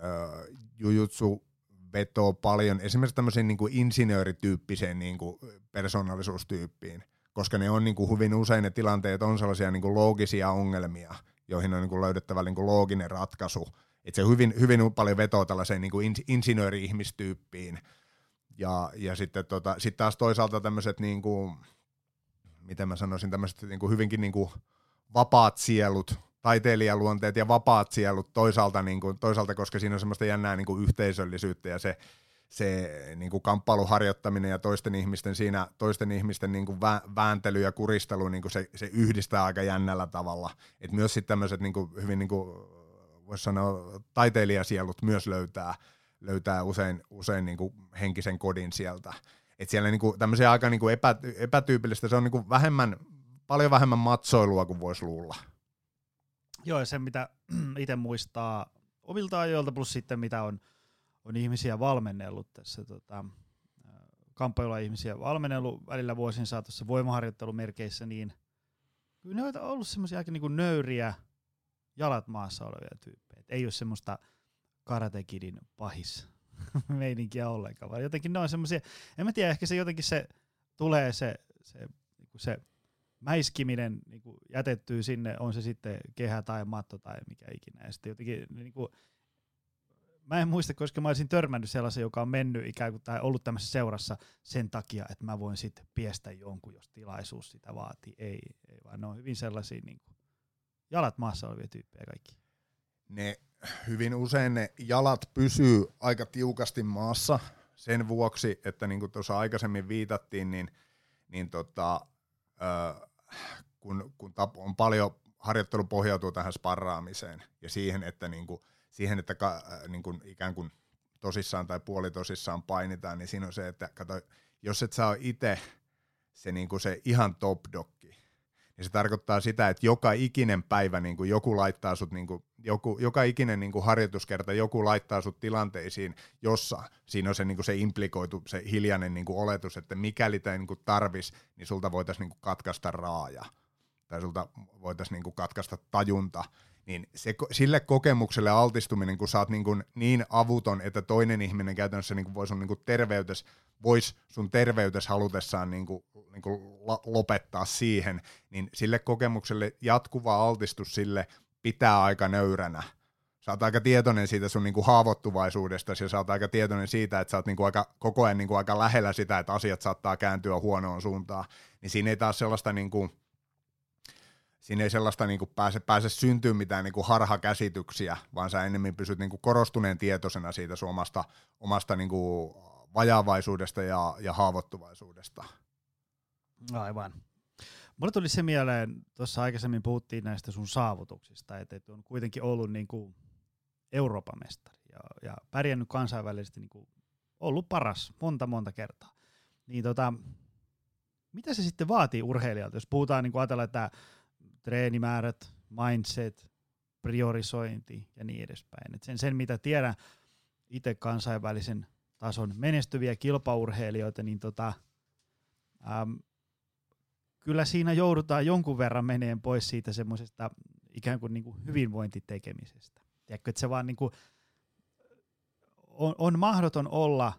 Uh, jujutsu vetoo paljon esimerkiksi tämmöiseen niin kuin insinöörityyppiseen niin kuin persoonallisuustyyppiin, koska ne on niin kuin hyvin usein ne tilanteet on sellaisia niin kuin loogisia ongelmia, joihin on niin kuin löydettävä niin kuin looginen ratkaisu. Et se hyvin, hyvin paljon vetoo tällaiseen niin kuin insinööri-ihmistyyppiin. Ja, ja sitten tota, sit taas toisaalta tämmöiset, niin kuin, miten mä sanoisin, tämmöiset niin kuin hyvinkin niin kuin vapaat sielut, taiteilijaluonteet ja vapaat sielut toisaalta, niin kuin, toisaalta koska siinä on semmoista jännää niin kuin yhteisöllisyyttä ja se, se niin kuin kamppailuharjoittaminen ja toisten ihmisten, siinä, toisten ihmisten niin kuin vääntely ja kuristelu, niin kuin se, se yhdistää aika jännällä tavalla. Et myös sitten tämmöiset niin kuin, hyvin, niin kuin, voisi sanoa, taiteilijasielut myös löytää, löytää usein, usein niin kuin henkisen kodin sieltä. Et siellä niin kuin, tämmöisiä aika niin kuin epä, epätyypillistä, se on niin kuin vähemmän, paljon vähemmän matsoilua kuin voisi luulla. Joo, ja se mitä itse muistaa omilta ajoilta, plus sitten mitä on, on ihmisiä valmennellut tässä, tota, kamppailulaji-ihmisiä valmennellut välillä vuosien saatossa voimaharjoittelumerkeissä, niin kyllä ne ovat ollut semmoisia aika niin kuin nöyriä, jalat maassa olevia tyyppejä. Ei ole semmoista Karate Kidin pahis meininkiä ollenkaan, vaan jotenkin ne on semmoisia, en mä tiedä, ehkä se jotenkin se tulee se, se, niin kuin se mäiskiminen niin kuin jätettyy sinne, on se sitten kehä tai matto tai mikä ikinä. Ja sitten jotenkin, niin kuin, mä en muista, koska mä olisin törmännyt sellaisen, joka on mennyt ikään kuin, tai ollut tämmöisessä seurassa sen takia, että mä voin sitten piestä jonkun, jos tilaisuus sitä vaatii. Ei, ei vaan ne on hyvin sellaisia niin kuin jalat maassa olevia tyyppejä kaikki. Ne hyvin usein ne jalat pysyy aika tiukasti maassa sen vuoksi, että niin kuin tuossa aikaisemmin viitattiin, niin, niin tota... Öö, kun, kun tap, on paljon, harjoittelu pohjautuu tähän sparraamiseen ja siihen, että, niinku, siihen, että ka, niinku, ikään kuin tosissaan tai puolitosissaan painitaan, niin siinä on se, että kato, jos et sä ole itse se, niinku, se ihan top-dokki, niin se tarkoittaa sitä, että joka ikinen päivä niin kuin joku laittaa sut, niin kuin, joku, joka ikinen niin kuin harjoituskerta joku laittaa sut tilanteisiin, jossa siinä on se, niin kuin se implikoitu, se hiljainen niin kuin oletus, että mikäli tämä niin kuin tarvis, niin sulta voitaisiin niin kuin katkaista raaja tai sulta voitaisiin niin kuin katkaista tajunta. Niin se, sille kokemukselle altistuminen, kun sä oot niin, kuin niin avuton, että toinen ihminen käytännössä niin kuin voi sun niin kuin terveytes, vois sun terveytes halutessaan niin kuin, niin kuin lopettaa siihen, niin sille kokemukselle jatkuva altistus sille pitää aika nöyränä. Sä oot aika tietoinen siitä sun niin kuin haavoittuvaisuudesta ja sä oot aika tietoinen siitä, että sä oot niin kuin aika, koko ajan niin kuin aika lähellä sitä, että asiat saattaa kääntyä huonoon suuntaan. Niin siinä ei taas sellaista... Niin kuin Siinä ei sellaista niin kuin pääse, pääse syntyä mitään niin kuin harhakäsityksiä, vaan sä enemmän pysyt niin kuin korostuneen tietoisena siitä sun omasta, omasta niin kuin vajaavaisuudesta ja, ja haavoittuvaisuudesta. Aivan. Mulle tuli se mieleen, tuossa aikaisemmin puhuttiin näistä sun saavutuksista, että et on kuitenkin ollut niin kuin Euroopan mestari ja, ja pärjännyt kansainvälisesti, niin kuin ollut paras monta monta kertaa. Niin tota, mitä se sitten vaatii urheilijalta, jos puhutaan niin kuin ajatellaan, että treenimäärät, mindset, priorisointi ja niin edespäin. Et sen, sen, mitä tiedän itse kansainvälisen tason menestyviä kilpaurheilijoita, niin tota, äm, kyllä siinä joudutaan jonkun verran meneen pois siitä semmoisesta ikään kuin, niin kuin hyvinvointitekemisestä. Tiedätkö, että se vaan niin kuin on, on mahdoton olla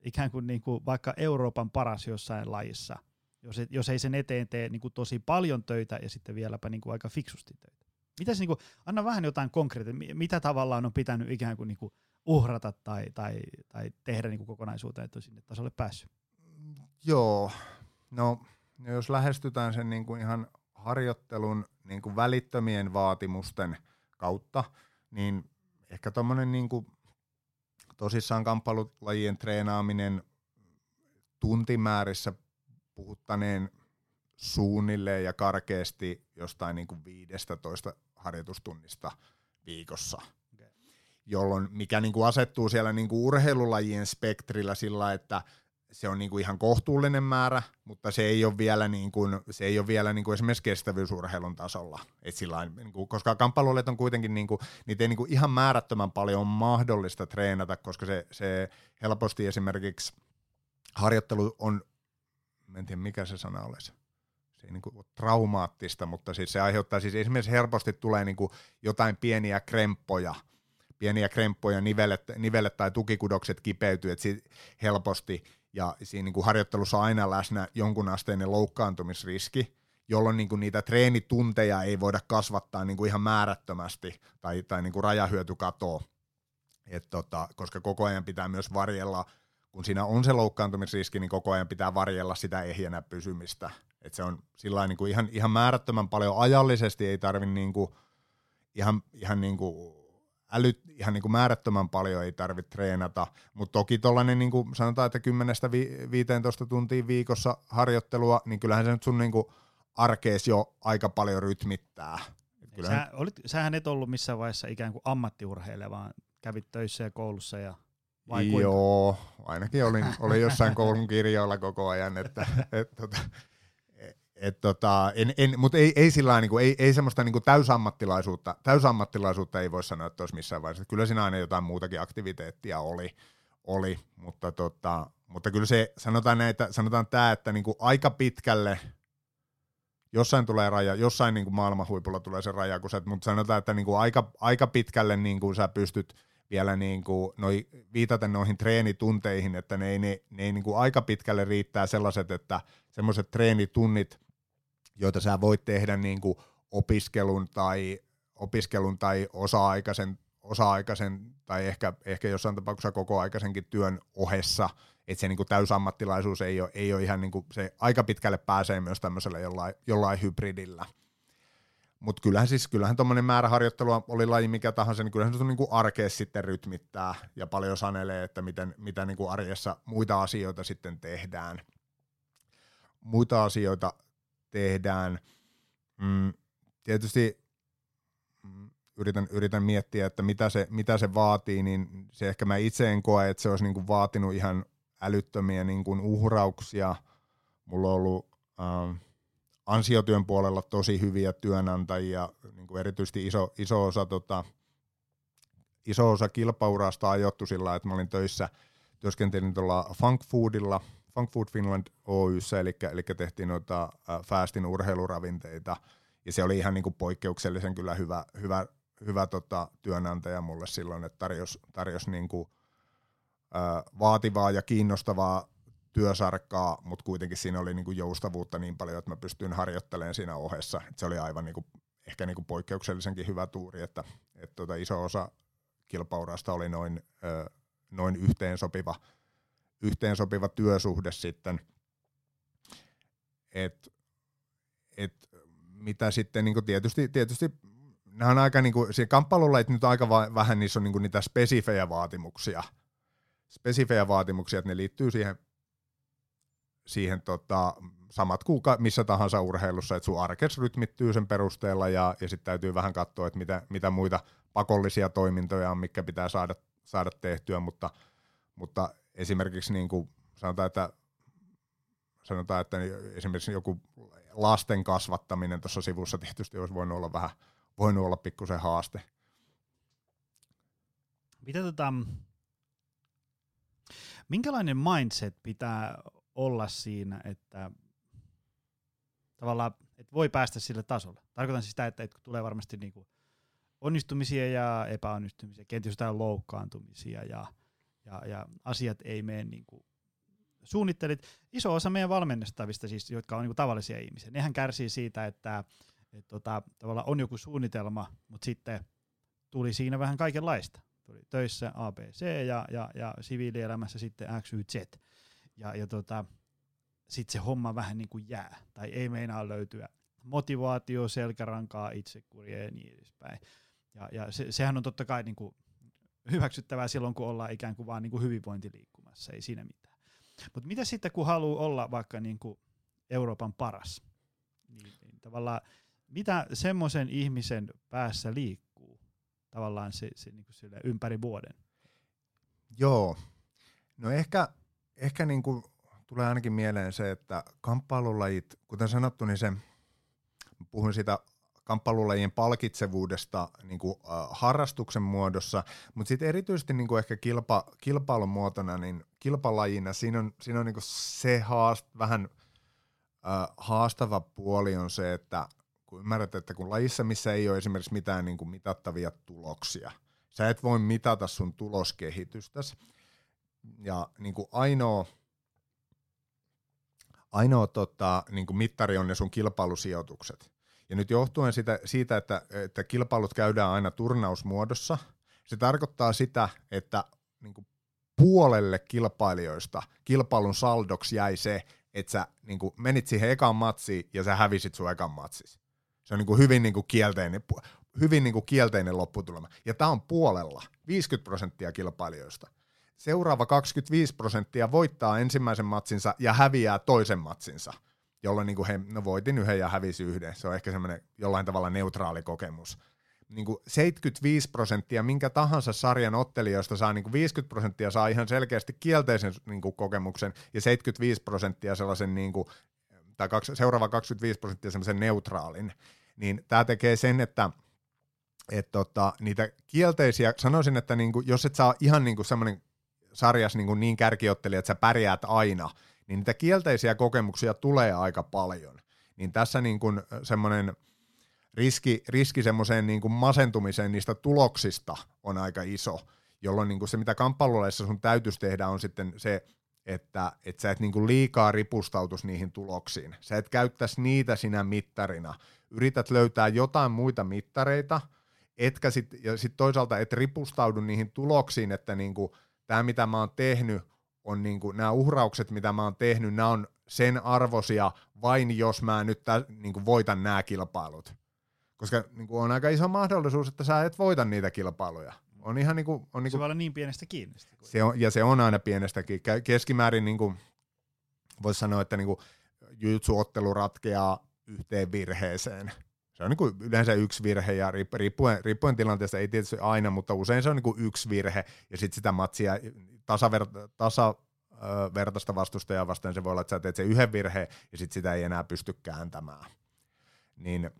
ikään kuin, niin kuin vaikka Euroopan paras jossain lajissa, Jos ei, jos ei sen eteen tee niin kuin tosi paljon töitä ja sitten vieläpä niin kuin aika fiksusti töitä. Mitäs, niin kuin, anna vähän jotain konkreettista, mitä tavallaan on pitänyt ikään kuin, niin kuin uhrata tai, tai, tai tehdä niin kuin kokonaisuuteen, että on sinne tasolle päässyt? Joo, no jos lähestytään sen niin kuin ihan harjoittelun niin kuin välittömien vaatimusten kautta, niin ehkä tommonen niin kuin tosissaan kamppailulajien treenaaminen tuntimäärissä puhuttaneen suunnilleen ja karkeasti jostain niin kuin viisitoista harjoitustunnista viikossa, okay. Jolloin mikä niin kuin asettuu siellä niin kuin urheilulajien spektrillä sillä, että se on niin kuin ihan kohtuullinen määrä, mutta se ei ole vielä, niin kuin, se ei ole vielä niin kuin esimerkiksi kestävyysurheilun tasolla. Et sillain, niin kuin, koska kamppailulajit on kuitenkin, niin kuin, niitä ei niin kuin ihan määrättömän paljon mahdollista treenata, koska se, se helposti esimerkiksi harjoittelu on, en tiedä mikä se sana olisi, se ei niin kuin ole traumaattista, mutta siis se aiheuttaa, siis esimerkiksi helposti tulee niin kuin jotain pieniä kremppoja, pieniä kremppoja, nivelet, nivelet tai tukikudokset kipeytyy helposti, ja siinä niin kuin harjoittelussa on aina läsnä jonkun asteinen loukkaantumisriski, jolloin niin kuin niitä treenitunteja ei voida kasvattaa niin kuin ihan määrättömästi, tai, tai niin kuin rajahyöty katoo, et tota, koska koko ajan pitää myös varjella. Kun siinä on se loukkaantumisriski, niin koko ajan pitää varjella sitä ehjänä pysymistä. Et se on sillain niinku ihan, ihan määrättömän paljon ajallisesti, ei tarvitse niinku, ihan, ihan, niinku, älyt, ihan niinku määrättömän paljon ei tarvitse treenata. Mutta toki tuollainen, niinku, sanotaan, että kymmenestä viiteentoista tuntia viikossa harjoittelua, niin kyllähän se nyt sun niinku arkees jo aika paljon rytmittää. Sä, olit, sähän et ollut missään vaiheessa ikään kuin ammattiurheilija, vaan kävit töissä ja koulussa ja... Joo, ainakin olin, olin jossain koulun kirjoilla koko ajan, että et, tota, et, tota, en, en, mutta ei, ei, sillä niin kuin, ei, ei semmoista niin kuin täysammattilaisuutta, täysammattilaisuutta ei voi sanoa, että olisi missään vaiheessa. Kyllä siinä aina jotain muutakin aktiviteettia oli, oli mutta, tota, mutta kyllä se, sanotaan, näitä, sanotaan tämä, että niin kuin aika pitkälle jossain tulee raja, jossain niin kuin maailman huipulla tulee se raja, kun sä, mutta sanotaan, että niin kuin aika, aika pitkälle niin kuin sä pystyt vielä niin kuin noi, viitaten noihin treenitunteihin, että ne ei, ne, ne ei niin kuin aika pitkälle riittää sellaiset, että semmoiset treenitunnit, joita sä voit tehdä niin kuin opiskelun tai, opiskelun tai osa-aikaisen, osa-aikaisen tai ehkä, ehkä jossain tapauksessa kokoaikaisenkin työn ohessa, että se niin kuin täysammattilaisuus ei ole, ei ole ihan niin kuin, se aika pitkälle pääsee myös tämmöisellä jollain, jollain hybridillä. Mutta kyllähän siis, kyllähän tuommoinen määrä harjoittelua, oli laji mikä tahansa, niin kyllähän se on niinku arkea sitten rytmittää ja paljon sanelee, että miten, mitä niinku arjessa muita asioita sitten tehdään. Muita asioita tehdään. Mm, tietysti mm, yritän, yritän miettiä, että mitä se, mitä se vaatii, niin se ehkä mä itse en koe, että se olisi niinku vaatinut ihan älyttömiä niinku uhrauksia. Mulla on ollut... Ähm, ansiotyön puolella tosi hyviä työnantajia, niin kuin erityisesti iso, iso, osa, tota, iso osa kilpaurasta ajoittui sillä, että mä olin töissä, työskentelin tuolla FunkFoodilla, FunkFood Finland Oy:ssä, eli, eli tehtiin noita fastin urheiluravinteita, ja se oli ihan niin kuin poikkeuksellisen kyllä hyvä, hyvä, hyvä tota, työnantaja mulle silloin, että tarjosi tarjos niin kuin, ä, vaativaa ja kiinnostavaa työsarkkaa, mutta kuitenkin siinä oli niinku joustavuutta niin paljon, että mä pystyin harjoittelemaan siinä ohessa. Et se oli aivan niinku, ehkä niinku poikkeuksellisenkin hyvä tuuri, että et tota iso osa kilpaurasta oli noin, ö, noin yhteensopiva, yhteensopiva työsuhde sitten. Et, et, mitä sitten niinku tietysti, tietysti nämä on aika, niinku, siinä kamppailulla nyt aika va- vähän niissä on niinku niitä spesifejä vaatimuksia. Spesifejä vaatimuksia, että ne liittyy siihen siihen tota, samat kuuka missä tahansa urheilussa, että sun arkes rytmittyy sen perusteella, ja, ja sitten täytyy vähän katsoa, että mitä, mitä muita pakollisia toimintoja on, mitkä pitää saada, saada tehtyä, mutta, mutta esimerkiksi niin kuin sanotaan, että, sanotaan, että esimerkiksi joku lasten kasvattaminen tuossa sivussa tietysti olisi voinut olla vähän, voinut olla pikkusen haaste. Mitä tota, minkälainen mindset pitää olla siinä, että tavallaan et voi päästä sille tasolle. Tarkoitan siis sitä, että et tulee varmasti niinku onnistumisia ja epäonnistumisia, kenties jotain loukkaantumisia ja, ja, ja asiat ei mene niinku suunnittelit. Iso osa meidän valmennettavista, siis, jotka on niinku tavallisia ihmisiä, nehän kärsii siitä, että et tota, tavallaan on joku suunnitelma, mutta sitten tuli siinä vähän kaikenlaista. Tuli töissä A B C ja, ja, ja siviilielämässä sitten X Y Z. Ja, ja tota, sitten se homma vähän niin kuin jää, tai ei meinaa löytyä motivaatio, selkärankaa, itsekuria ja niin edespäin. Ja, ja se, sehän on totta kai niin kuin hyväksyttävää silloin, kun ollaan ikään kuin vaan niin kuin hyvinvointiliikkumassa, ei siinä mitään. Mutta mitä sitten, kun haluaa olla vaikka niin kuin Euroopan paras, niin, niin tavallaan mitä semmoisen ihmisen päässä liikkuu tavallaan se, se niin kuin sille ympäri vuoden? Joo, no ehkä... Ehkä niin kuin tulee ainakin mieleen se, että kamppailulajit, kuten sanottu, niin se, puhun siitä kamppailulajien palkitsevuudesta niin kuin, äh, harrastuksen muodossa, mutta sitten erityisesti niin kuin ehkä kilpa, kilpailun muotona, niin kilpalajina siinä on, siinä on niin kuin se haast, vähän äh, haastava puoli on se, että kun ymmärrät, että kun lajissa, missä ei ole esimerkiksi mitään niin kuin mitattavia tuloksia, sä et voi mitata sun tuloskehitystäsi. Ja niin kuin ainoa, ainoa tota, niin kuin mittari on ne sun kilpailusijoitukset. Ja nyt johtuen sitä, siitä, että, että kilpailut käydään aina turnausmuodossa, se tarkoittaa sitä, että niin kuin puolelle kilpailijoista kilpailun saldoksi jäi se, että sä niin kuin menit siihen ekan matsiin ja sä hävisit sun ekan matsis. Se on niin kuin hyvin, niin kuin kielteinen, hyvin niin kuin kielteinen lopputulema. Ja tää on puolella, viisikymmentä prosenttia kilpailijoista. Seuraava kaksikymmentäviisi prosenttia voittaa ensimmäisen matsinsa ja häviää toisen matsinsa, jolloin niin kuin he no voitin yhden ja hävisi yhden. Se on ehkä semmoinen jollain tavalla neutraali kokemus. Niin kuin seitsemänkymmentäviisi prosenttia minkä tahansa sarjan ottelijoista saa, niin kuin viisikymmentä prosenttia saa ihan selkeästi kielteisen niin kuin kokemuksen ja seitsemänkymmentäviisi prosenttia sellaisen, niin kuin, tai kaksi, seuraava kaksikymmentäviisi prosenttia semmoisen neutraalin. Niin tämä tekee sen, että et tota, niitä kielteisiä, sanoisin, että niin kuin, jos et saa ihan niin kuin semmoinen sarjas niin, niin kärkiottelijat, että sä pärjäät aina, niin niitä kielteisiä kokemuksia tulee aika paljon. Niin tässä niin kuin semmoinen riski, riski semmoiseen niin kuin masentumiseen niistä tuloksista on aika iso, jolloin niin kuin se, mitä kamppailulajissa sun täytyisi tehdä, on sitten se, että, että sä et niin kuin liikaa ripustautuisi niihin tuloksiin. Sä et käyttäisi niitä sinä mittarina. Yrität löytää jotain muita mittareita, etkä sit, ja sit toisaalta et ripustaudu niihin tuloksiin, että niin kuin tämä, mitä mä oon tehnyt, on niinku, nämä uhraukset, mitä mä oon tehnyt, nämä on sen arvoisia vain, jos mä nyt tä, niinku, voitan nämä kilpailut. Koska niinku, on aika iso mahdollisuus, että sä et voita niitä kilpailuja. On ihan, niinku, on, niinku, se voi olla niin pienestä kiinni. Se on, ja se on aina pienestäkin. Keskimäärin niinku, voisi sanoa, että niinku, jujutsu-ottelu ratkeaa yhteen virheeseen. Se on niin yleensä yksi virhe, ja riippuen, riippuen tilanteesta, ei tietysti aina, mutta usein se on niin yksi virhe, ja sitten sitä matsia tasaver, tasa, vertaista vastustajaa vastaan, se voi olla, että sä teet sen yhden virheen ja sit sitä ei enää pysty kääntämään. Niin,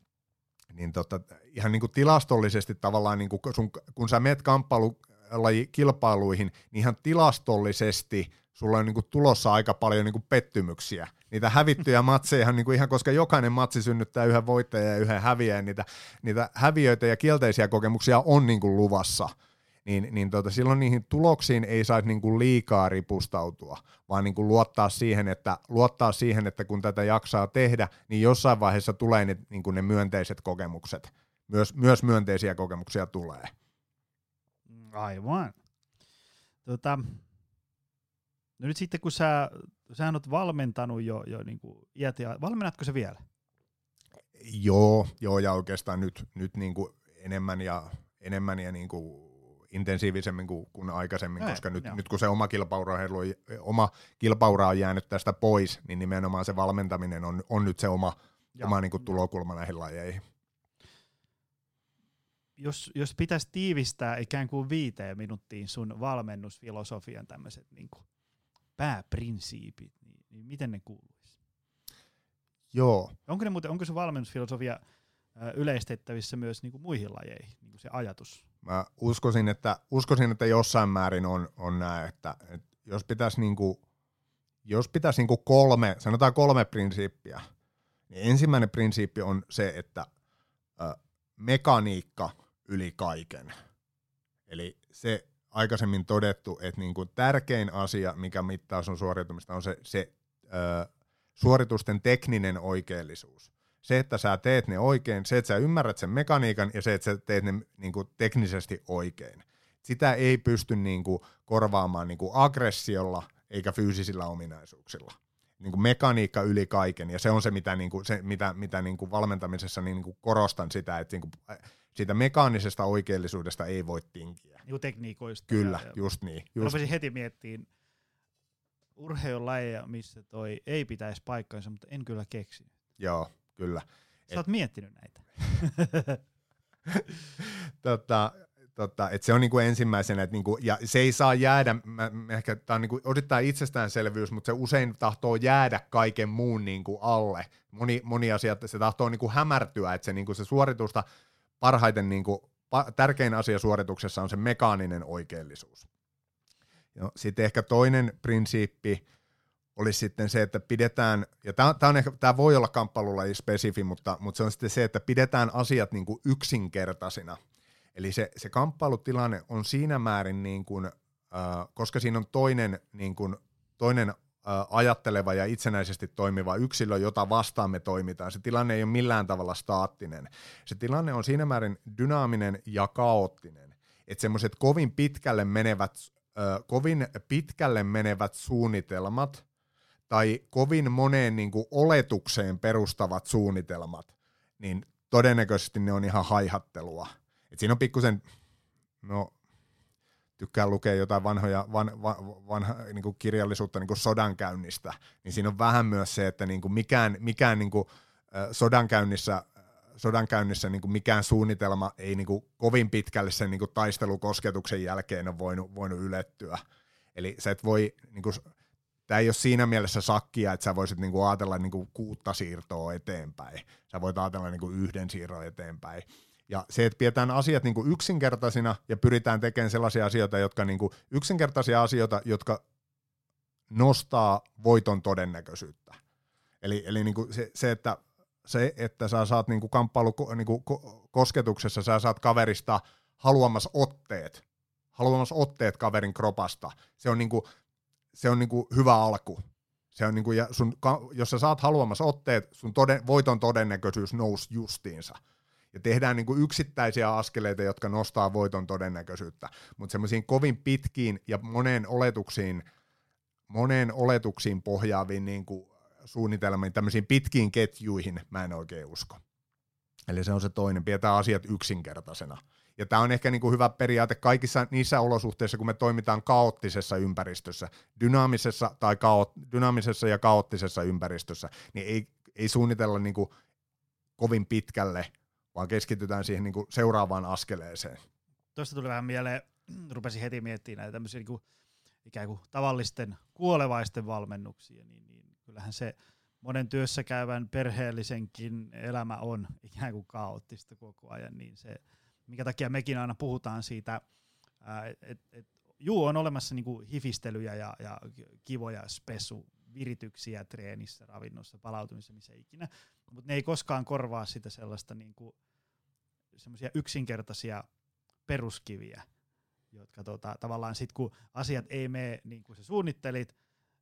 niin tota, ihan niin kuin tilastollisesti tavallaan, niin kuin sun, kun sä meet kamppailulajikilpailuihin, niin ihan tilastollisesti sulla on niin kuin tulossa aika paljon niin kuin pettymyksiä. Niitä hävittyjä matseja, niin kuin ihan koska jokainen matsi synnyttää yhden voittajan ja yhden häviäjän, niitä, niitä häviöitä ja kielteisiä kokemuksia on niin kuin luvassa. Niin, niin tota, silloin niihin tuloksiin ei saisi niinku liikaa ripustautua, vaan niinku luottaa siihen, että, luottaa siihen, että kun tätä jaksaa tehdä, niin jossain vaiheessa tulee ne, niinku ne myönteiset kokemukset. Myös, myös myönteisiä kokemuksia tulee. Aivan. Tota, no nyt sitten kun sä, sähän oot valmentanut jo, jo niinku iät ja, valmennatko sä vielä? Joo, joo ja oikeastaan nyt, nyt niinku enemmän ja enemmän ja niinku intensiivisemmin kuin, kuin aikaisemmin, Ei, koska nyt, nyt kun se oma kilpaura, oma kilpaura on jäänyt tästä pois, niin nimenomaan se valmentaminen on, on nyt se oma, oma niin kuin tulokulma näihin lajeihin. Jos, jos pitäisi tiivistää ikään kuin viiteen minuuttiin sun valmennusfilosofian tämmöiset niin kuin pääprinsiipit, niin, niin miten ne kuuluisi? Joo. Onko, ne muuten, onko se valmennusfilosofia yleistettävissä myös niin kuin muihin lajeihin, niin kuin se ajatus? Mä uskoisin, että, uskoisin, että jossain määrin on, on nämä, että, että jos pitäisi, niinku, jos pitäisi niinku kolme, sanotaan kolme prinsiippiä, niin ensimmäinen prinsiippi on se, että ö, mekaniikka yli kaiken. Eli se aikaisemmin todettu, että niinku tärkein asia, mikä mittaa sun suoriutumista, on se, se ö, suoritusten tekninen oikeellisuus. Se, että sä teet ne oikein, se, että sä ymmärrät sen mekaniikan ja se, että sä teet ne niin kuin teknisesti oikein. Sitä ei pysty niin kuin korvaamaan niin kuin aggressiolla eikä fyysisillä ominaisuuksilla. Niin kuin mekaniikka yli kaiken, ja se on se, mitä, niin kuin, se, mitä, mitä niin kuin valmentamisessa niin kuin korostan sitä, että niin kuin siitä mekaanisesta oikeellisuudesta ei voi tinkiä. Niin kuin tekniikoista. Kyllä, ja just niin. Just. Rupesin heti miettimään urheilulajeja, missä toi ei pitäisi paikkaansa, mutta en kyllä keksi. Joo. Kyllä. Sä oot et, miettinyt näitä. tota, tota, et se on niinku ensimmäisenä, et niinku, ja se ei saa jäädä, mä, mä ehkä tää on niinku osittain itsestäänselvyys, mutta se usein tahtoo jäädä kaiken muun niinku alle. Moni, moni asia, se tahtoo niinku hämärtyä, että se, niinku, se suoritusta parhaiten, niinku, pa, tärkein asia suorituksessa on se mekaaninen oikeellisuus. No, sitten ehkä toinen prinsiippi olisi sitten se, että pidetään, ja tämä voi olla kamppailulaji spesifi, mutta, mutta se on sitten se, että pidetään asiat niin kuin yksinkertaisina. Eli se, se kamppailutilanne on siinä määrin, niin kuin, äh, koska siinä on toinen, niin kuin, toinen äh, ajatteleva ja itsenäisesti toimiva yksilö, jota vastaan me toimitaan. Se tilanne ei ole millään tavalla staattinen. Se tilanne on siinä määrin dynaaminen ja kaoottinen, että semmoiset kovin pitkälle menevät, äh, kovin pitkälle menevät suunnitelmat tai kovin moneen niin kuin oletukseen perustavat suunnitelmat, niin todennäköisesti ne on ihan haihattelua. Et siinä on pikkusen, no tykkään lukea jotain vanhoja van, van, vanha, niin kuin kirjallisuutta niin kuin sodankäynnistä, niin siinä on vähän myös se, että niin kuin mikään, mikään niin kuin, äh, sodankäynnissä, sodankäynnissä niin kuin mikään suunnitelma ei niin kuin kovin pitkälle sen niin kuin taistelukosketuksen jälkeen ole voinut, voinut ylettyä. Eli sä et voi niin kuin, tämä ei ole siinä mielessä sakkia, että sä voisit niinku ajatella niinku kuutta siirtoa eteenpäin. Sä voit ajatella niinku yhden siirron eteenpäin. Ja se, että pidetään asiat niinku yksinkertaisina ja pyritään tekemään sellaisia asioita, jotka niinku yksinkertaisia asioita, jotka nostaa voiton todennäköisyyttä. Eli, eli niinku se, se, että, se, että sä saat niinku kamppailu niinku kosketuksessa, sä saat kaverista haluamas otteet, haluamas otteet kaverin kropasta. Se on niinku Se on niinku hyvä alku. Se on niinku, ja sun, jos sä saat haluamassa otteet, sun toden, voiton todennäköisyys nousi justiinsa. Ja tehdään niinku yksittäisiä askeleita, jotka nostaa voiton todennäköisyyttä. Mutta semmoisiin kovin pitkiin ja moneen oletuksiin, moneen oletuksiin pohjaaviin niinku suunnitelmiin, tämmöisiin pitkiin ketjuihin mä en oikein usko. Eli se on se toinen, pidetään asiat yksinkertaisena. Ja tämä on ehkä niin kuin hyvä periaate kaikissa niissä olosuhteissa, kun me toimitaan kaoottisessa ympäristössä, dynaamisessa, tai kao, dynaamisessa ja kaoottisessa ympäristössä, niin ei, ei suunnitella niin kuin kovin pitkälle, vaan keskitytään siihen niin kuin seuraavaan askeleeseen. Tuosta tuli vähän mieleen, rupesin heti miettimään näitä tämmöisiä niin kuin ikään kuin tavallisten kuolevaisten valmennuksia, niin, niin kyllähän se monen työssä käyvän perheellisenkin elämä on ikään kuin kaoottista koko ajan, niin se, minkä takia mekin aina puhutaan siitä, että et, juu on olemassa niinku hifistelyjä ja, ja kivoja spesuvirityksiä treenissä, ravinnossa, palautumisessa, missä ikinä, mutta ne ei koskaan korvaa sitä sellaista niinku, semmoisia yksinkertaisia peruskiviä, jotka tota, tavallaan sit kun asiat ei mene niin kuin sä suunnittelit,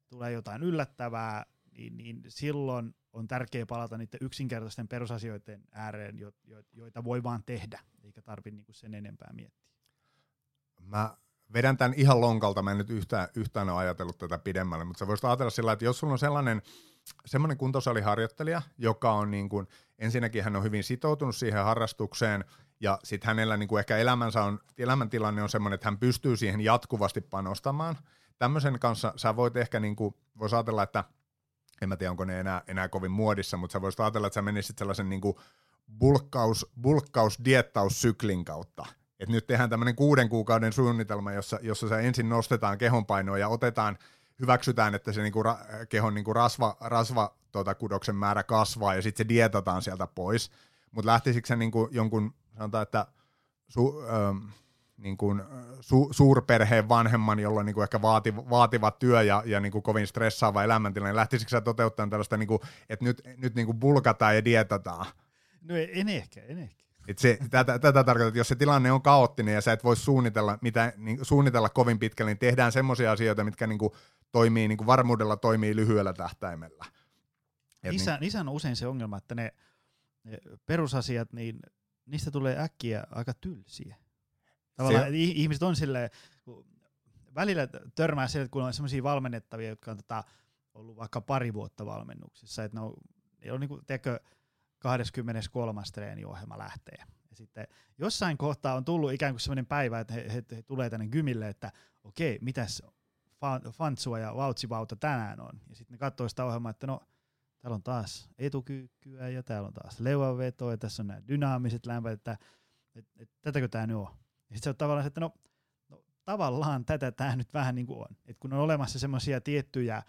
tulee jotain yllättävää, niin, niin silloin on tärkeää palata niiden yksinkertaisten perusasioiden ääreen, jo, jo, joita voi vaan tehdä, eikä tarvitse niin kuin sen enempää miettiä. Mä vedän tämän ihan lonkalta, mä en nyt yhtään, yhtään ole ajatellut tätä pidemmälle, mutta sä voisit ajatella sillä, että jos sulla on sellainen semmoinen kuntosaliharjoittelija, joka on niin kuin, ensinnäkin hän on hyvin sitoutunut siihen harrastukseen, ja sitten hänellä niin kuin ehkä elämänsä on, elämäntilanne on semmoinen, että hän pystyy siihen jatkuvasti panostamaan. Tämmöisen kanssa sä voit ehkä, niin kuin, vois ajatella, että en mä tiedä onko ne enää, enää kovin muodissa, mutta sä voisit ajatella, että sä menisit sellaisen niin kuin bulkkaus, bulkkaus, diettaussyklin kautta. Et nyt tehdään tämmöinen kuuden kuukauden suunnitelma, jossa, jossa sä ensin nostetaan kehonpainoa ja otetaan, hyväksytään, että se niinku ra, kehon niinku rasva, rasva tota, kudoksen määrä kasvaa ja sitten se dietataan sieltä pois. Mutta lähtisikö se niinku jonkun, sanotaan, että su, ö, niinku, su, suurperheen vanhemman, jolla on niinku ehkä vaati, vaativa työ ja, ja niinku kovin stressaava elämäntilanne, lähtisikö sä toteuttamaan tällaista, niinku, että nyt, nyt niinku bulkataan ja dietataan? No en ehkä, en ehkä. Et se, tätä, tätä tarkoittaa, että jos se tilanne on kaoottinen ja sä et voi suunnitella, mitä, niin, suunnitella kovin pitkälle, niin tehdään semmoisia asioita, mitkä niin kuin, toimii, niin kuin varmuudella toimii lyhyellä tähtäimellä. Niissä, niin, niissä on usein se ongelma, että ne, ne perusasiat, niin niistä tulee äkkiä aika tylsiä. Tavallaan se, ihmiset on silleen, välillä törmää sille, että kun on semmoisia valmennettavia, jotka on tota, ollut vaikka pari vuotta valmennuksissa, että ne on, ne on niin kuin, teekö, kahdeskymmeneskolmas treeniohjelma lähtee. Ja sitten jossain kohtaa on tullut ikään kuin semmoinen päivä, että he, he, he tulee tänne gymille, että okei, mitäs fantsua ja vautsivauta tänään on. Ja sitten ne katsoo sitä ohjelmaa, että no, täällä on taas etukyykkyä ja täällä on taas leuanvetoa ja tässä on nämä dynaamiset lämpöt, että et, et, tätäkö tämä nyt on? Ja sitten se on tavallaan, että no, no tavallaan tätä tämä nyt vähän niin kuin on. Et kun on olemassa semmoisia tiettyjä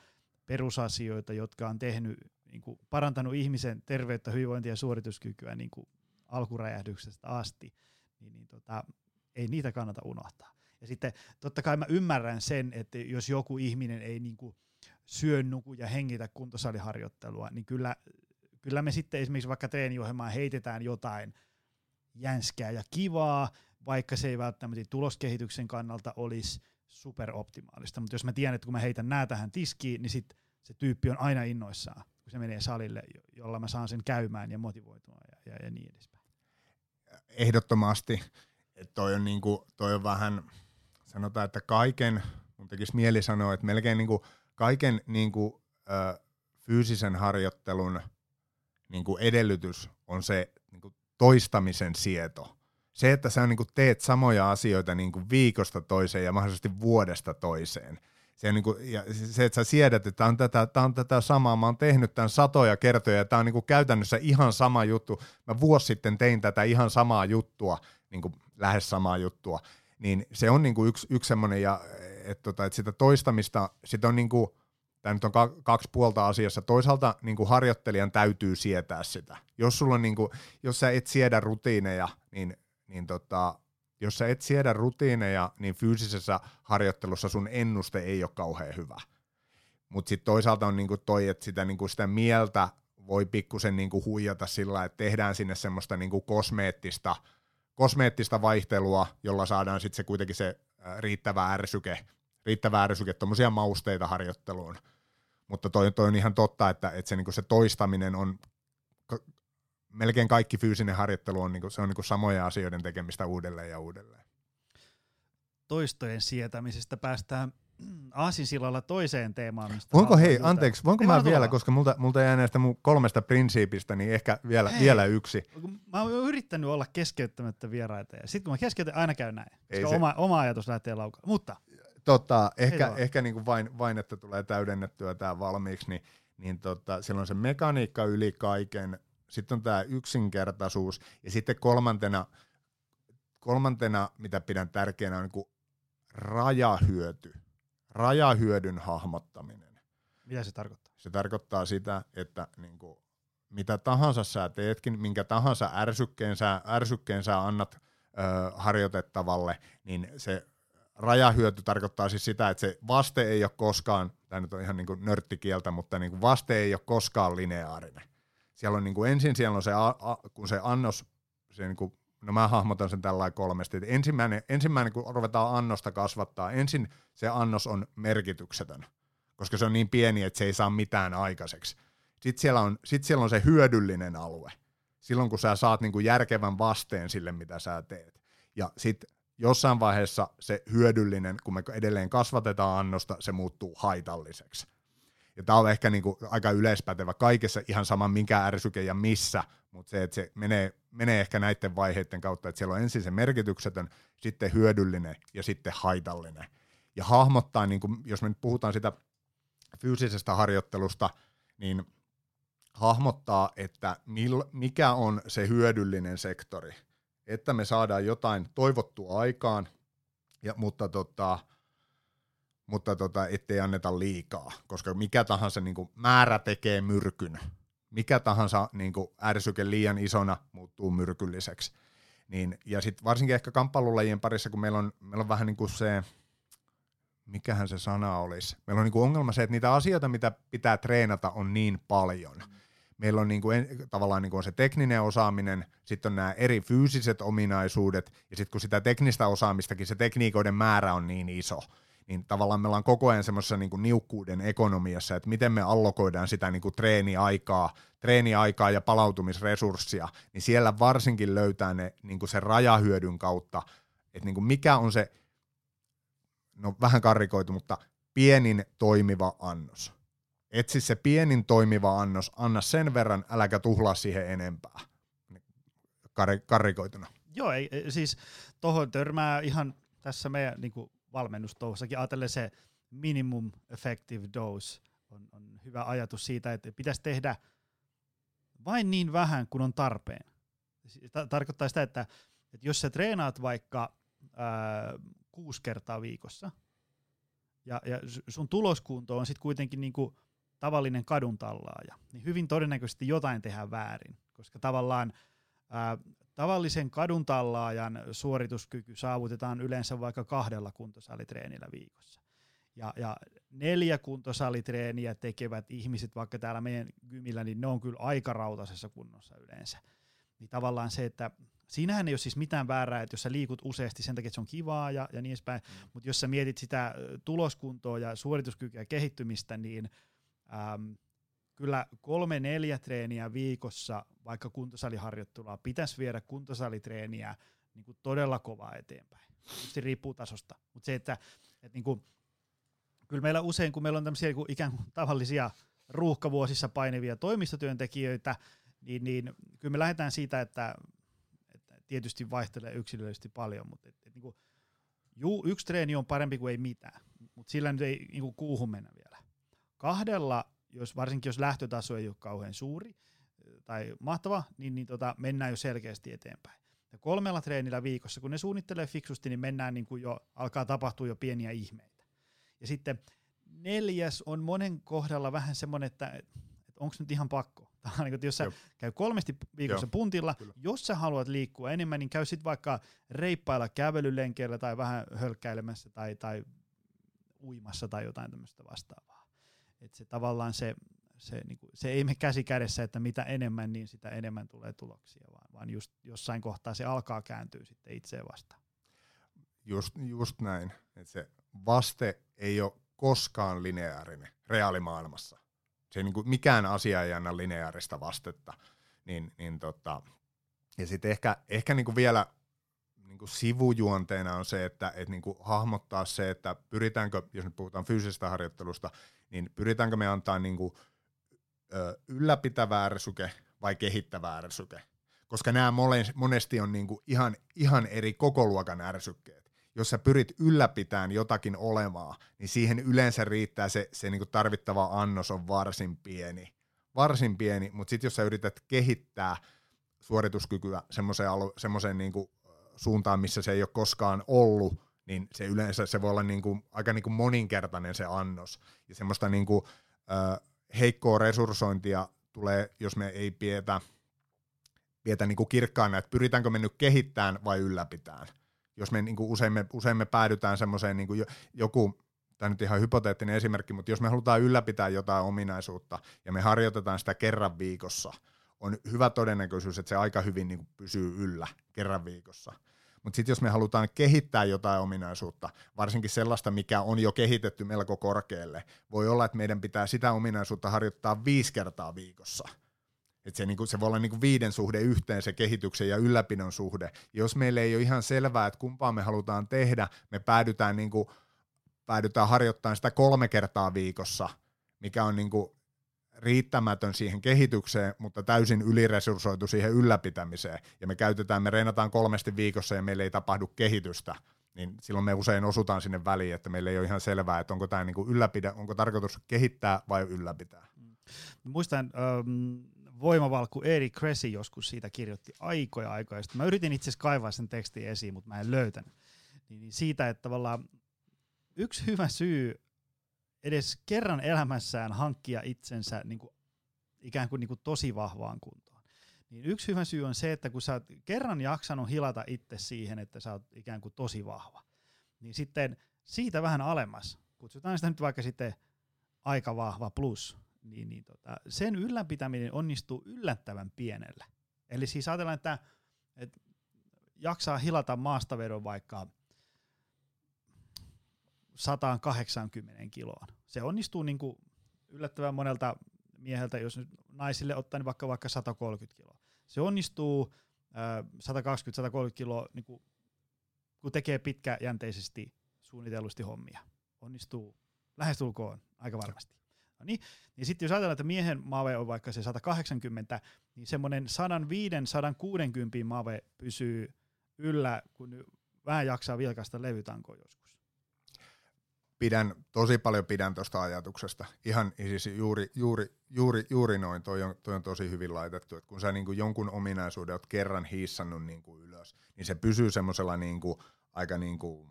perusasioita, jotka on tehnyt niin kuin parantanut ihmisen terveyttä, hyvinvointia ja suorituskykyä niin kuin alkuräjähdyksestä asti, niin, niin tota, ei niitä kannata unohtaa. Ja sitten totta kai mä ymmärrän sen, että jos joku ihminen ei niin kuin syö, nuku ja hengitä kuntosaliharjoittelua, niin kyllä, kyllä me sitten esimerkiksi vaikka treeniohjelmaan heitetään jotain jänskää ja kivaa, vaikka se ei välttämättä tuloskehityksen kannalta olisi superoptimaalista. Mutta jos mä tiedän, että kun mä heitän nää tähän tiskiin, niin sitten se tyyppi on aina innoissaan, kun se menee salille, jolla mä saan sen käymään ja motivoitua ja, ja, ja niin edespäin. Ehdottomasti. Et toi, on niinku, toi on vähän, sanotaan, että kaiken, mun tekisi mieli sanoa, että melkein niinku kaiken niinku, ö, fyysisen harjoittelun niinku edellytys on se niinku toistamisen sieto. Se, että sä niinku teet samoja asioita niinku viikosta toiseen ja mahdollisesti vuodesta toiseen. Se, niin kuin, ja se, että sä siedät, että tämä on tätä, tämä on tätä samaa, mä oon tehnyt tämän satoja kertoja, ja tämä on niin kuin käytännössä ihan sama juttu. Mä vuosi sitten tein tätä ihan samaa juttua, niin kuin lähes samaa juttua. Niin se on niin kuin yksi, yksi semmoinen, ja, että, että sitä toistamista, sitä on niin kuin, tämä nyt on kaksi puolta asiassa. Toisaalta niin kuin harjoittelijan täytyy sietää sitä. Jos, sulla on niin kuin, jos sä et siedä rutiineja, niin, niin tota... Jos sä et siedä rutiineja, niin fyysisessä harjoittelussa sun ennuste ei ole kauhean hyvä. Mutta sitten toisaalta on niinku toi, että sitä, niinku sitä mieltä voi pikkusen niinku huijata sillä, että tehdään sinne semmoista niinku kosmeettista, kosmeettista vaihtelua, jolla saadaan sitten se kuitenkin se riittävä ärsyke, riittävä ärsyke, tommosia mausteita harjoitteluun. Mutta toi, toi on ihan totta, että, että se, niinku se toistaminen on... Melkein kaikki fyysinen harjoittelu on, niinku, se on niinku samoja asioiden tekemistä uudelleen ja uudelleen. Toistojen sietämisestä päästään aasinsillalla toiseen teemaan. Onko hei, yltä. anteeksi, voinko Ei, mä vielä, tulla. koska multa, multa jää näistä mun kolmesta prinsiipistä, niin ehkä vielä, vielä yksi. Mä oon yrittänyt olla keskeyttämättä vieraita, ja sitten kun mä keskeytän, aina käy näin, Ei koska se... oma, oma ajatus lähtee laukaan. Mutta Totta, ehkä, ehkä niinku vain, vain, että tulee täydennettyä tää valmiiksi, niin, niin tota, silloin se mekaniikka yli kaiken. Sitten on tämä yksinkertaisuus, ja sitten kolmantena, kolmantena mitä pidän tärkeänä, on niin kuin rajahyöty. rajahyödyn hahmottaminen. Mitä se tarkoittaa? Se tarkoittaa sitä, että niin kuin, mitä tahansa sä teetkin, minkä tahansa ärsykkeen sä, ärsykkeen sä annat ö, harjoitettavalle, niin se rajahyöty tarkoittaa siis sitä, että se vaste ei ole koskaan, tämä nyt on ihan niin kuin nörttikieltä, mutta niin kuin vaste ei ole koskaan lineaarinen. Siellä on niin kuin, ensin siellä on se, a, a, kun se annos, se niin kuin, no mä hahmotan sen tällä kolmesti, että ensimmäinen, ensimmäinen kun ruvetaan annosta kasvattaa, ensin se annos on merkityksetön, koska se on niin pieni, että se ei saa mitään aikaiseksi. Sitten siellä on, sit siellä on se hyödyllinen alue, silloin kun sä saat niin kuin järkevän vasteen sille, mitä sä teet. Ja sitten jossain vaiheessa se hyödyllinen, kun me edelleen kasvatetaan annosta, se muuttuu haitalliseksi. Ja tämä on ehkä niin kuin aika yleispätevä kaikessa, ihan sama minkä ärsyke ja missä, mutta se, että se menee, menee ehkä näiden vaiheiden kautta, että siellä on ensin se merkityksetön, sitten hyödyllinen ja sitten haitallinen. Ja hahmottaa, niin kuin, jos me nyt puhutaan sitä fyysisestä harjoittelusta, niin hahmottaa, että mil, mikä on se hyödyllinen sektori, että me saadaan jotain toivottua aikaan, ja, mutta tota, mutta tota, ettei anneta liikaa, koska mikä tahansa niin kuin, määrä tekee myrkyn, mikä tahansa niin kuin, ärsyke liian isona muuttuu myrkylliseksi. Niin, ja sitten varsinkin ehkä kamppailulajien parissa, kun meillä on, meillä on vähän niin kuin se, mikähän se sana olisi, meillä on niin kuin ongelma se, että niitä asioita, mitä pitää treenata, on niin paljon. Meillä on niin kuin, tavallaan niin kuin on se tekninen osaaminen, sitten on nämä eri fyysiset ominaisuudet, ja sitten kun sitä teknistä osaamistakin, se tekniikoiden määrä on niin iso, niin tavallaan me ollaan koko ajan semmoisessa niin kuin niukkuuden ekonomiassa, että miten me allokoidaan sitä niin kuin treeniaikaa, treeniaikaa ja palautumisresurssia, niin siellä varsinkin löytää ne niin kuin sen rajahyödyn kautta, että niin kuin mikä on se, no vähän karrikoitu, mutta pienin toimiva annos. Etsi se pienin toimiva annos, anna sen verran, äläkä tuhlaa siihen enempää, Kar- karrikoituna. Joo, ei, siis tohon törmää ihan tässä meidän niin kuin valmennustouhussakin. Ajatellen se minimum effective dose on, on hyvä ajatus siitä, että pitäisi tehdä vain niin vähän, kun on tarpeen. Tarkoittaa sitä, että, että jos sä treenaat vaikka ää, kuusi kertaa viikossa, ja, ja sun tuloskunto on sitten kuitenkin niinku tavallinen kaduntallaaja, niin hyvin todennäköisesti jotain tehdään väärin, koska tavallaan ää, tavallisen kaduntallaajan suorituskyky saavutetaan yleensä vaikka kahdella kuntosalitreenillä viikossa. Ja, ja neljä kuntosalitreeniä tekevät ihmiset, vaikka täällä meidän gymillä, niin ne on kyllä aika rautaisessa kunnossa yleensä. Niin tavallaan se, että siinähän ei ole siis mitään väärää, että jos sä liikut useasti sen takia, että se on kivaa ja, ja niin edespäin, mm. mutta jos sä mietit sitä tuloskuntoa ja suorituskykyä ja kehittymistä, niin äm, kyllä kolme neljä treeniä viikossa, vaikka kuntosaliharjoittelua, pitäisi viedä kuntosalitreeniä niin kuin todella kovaa eteenpäin. Se riippuu tasosta. Mutta se, että et niin kuin, kyllä meillä usein, kun meillä on tämmöisiä niin ikään kuin tavallisia ruuhkavuosissa painevia toimistotyöntekijöitä, niin, niin kyllä me lähdetään siitä, että tietysti vaihtelee yksilöllisesti paljon, mutta et, et niinku, juu, yksi treeni on parempi kuin ei mitään, mutta sillä nyt ei niinku, kuuhun mennä vielä. Kahdella, jos, varsinkin jos lähtötaso ei ole kauhean suuri tai mahtava, niin, niin tota, mennään jo selkeästi eteenpäin. Ja kolmella treenillä viikossa, kun ne suunnittelee fiksusti, niin mennään niinku jo, alkaa tapahtua jo pieniä ihmeitä. Ja sitten neljäs on monen kohdalla vähän semmoinen, että et, et onko nyt ihan pakko. Jos sä Jop. käy kolmesti viikossa Jop. puntilla, Kyllä. jos sä haluat liikkua enemmän, niin käy sit vaikka reippailla kävelylenkeillä tai vähän hölkkäilemässä tai, tai uimassa tai jotain tämmöistä vastaavaa. Et se tavallaan se, se, niinku, se ei mene käsi kädessä, että mitä enemmän, niin sitä enemmän tulee tuloksia, vaan, vaan just jossain kohtaa se alkaa kääntyä sitten itseä vastaan. Just, just näin, että se vaste ei ole koskaan lineaarinen reaalimaailmassa. Se niin kuin mikään asia ei anna lineaarista vastetta. Niin, niin tota. Ja sitten ehkä, ehkä niin kuin vielä niin kuin sivujuonteena on se, että et niin kuin hahmottaa se, että pyritäänkö, jos nyt puhutaan fyysisestä harjoittelusta, niin pyritäänkö me antaa niin kuin, ö, ylläpitävä ärsyke vai kehittävä ärsyke. Koska nämä monesti on niin kuin ihan, ihan eri kokoluokan ärsykkeet. Jos sä pyrit ylläpitämään jotakin olevaa, niin siihen yleensä riittää se, se niinku tarvittava annos on varsin pieni. Varsin pieni, mutta sitten jos sä yrität kehittää suorituskykyä semmoiseen alu- niinku suuntaan, missä se ei ole koskaan ollut, niin se yleensä se voi olla niin kuin, aika niin kuin moninkertainen se annos. Ja semmoista niin kuin, äh, heikkoa resurssointia tulee, jos me ei pietä, pietä niin kuin kirkkaana, että pyritäänkö me nyt kehittämään vai ylläpitään. Jos me, niin kuin usein, me, usein me päädytään semmoiseen niin kuin joku, tämä nyt ihan hypoteettinen esimerkki, mutta jos me halutaan ylläpitää jotain ominaisuutta ja me harjoitetaan sitä kerran viikossa, on hyvä todennäköisyys, että se aika hyvin niin kuin pysyy yllä kerran viikossa. Mutta sitten jos me halutaan kehittää jotain ominaisuutta, varsinkin sellaista, mikä on jo kehitetty melko korkealle, voi olla, että meidän pitää sitä ominaisuutta harjoittaa viisi kertaa viikossa. Et se, niinku, se voi olla niinku viiden suhde yhteen se kehityksen ja ylläpidon suhde. Jos meillä ei ole ihan selvää, että kumpaa me halutaan tehdä, me päädytään, niinku, päädytään harjoittamaan sitä kolme kertaa viikossa, mikä on niinku riittämätön siihen kehitykseen, mutta täysin yliresursoitu siihen ylläpitämiseen. Ja me käytetään, me reenataan kolmesti viikossa ja meillä ei tapahdu kehitystä. Niin silloin me usein osutaan sinne väliin, että meillä ei ole ihan selvää, että onko, tää niinku ylläpidä, onko tarkoitus kehittää vai ylläpitää. Muistan... Um... Voimavalkku Erik Kresi joskus siitä kirjoitti aikoja aikaa. Mä yritin itse asiassa kaivaa sen tekstin esiin, mutta mä en löytänyt. Niin siitä, että tavallaan yksi hyvä syy edes kerran elämässään hankkia itsensä niin kuin, ikään kuin, niin kuin tosi vahvaan kuntoon. Niin yksi hyvä syy on se, että kun sä oot kerran jaksanut hilata itse siihen, että sä oot ikään kuin tosi vahva, niin sitten siitä vähän alemmas, kutsutaan sitä nyt vaikka sitten aika vahva plus, Niin, niin tota, sen ylläpitäminen onnistuu yllättävän pienellä. Eli siis ajatellaan, että, että jaksaa hilata maastavedon vaikka sata kahdeksankymmentä kiloon. Se onnistuu niin kuin yllättävän monelta mieheltä, jos nyt naisille ottaa niin vaikka, vaikka sata kolmekymmentä kiloa. Se onnistuu sata kaksikymmentä sata kolmekymmentä kiloa, niin kuin, kun tekee pitkäjänteisesti suunnitellusti hommia. Onnistuu lähestulkoon aika varmasti. No niin. Ja sitten jos ajatellaan, että miehen maave on vaikka se sata kahdeksankymmentä, niin semmoinen sata viisikymmentä sata kuusikymmentä maave pysyy yllä, kun vähän jaksaa vilkaista levytankoa joskus. Pidän, tosi paljon pidän tuosta ajatuksesta. Ihan siis juuri, juuri, juuri, juuri noin, toi on, toi on tosi hyvin laitettu. Et kun sä niinku jonkun ominaisuuden oot kerran hiissannut niinku ylös, niin se pysyy semmoisella niinku, aika niinku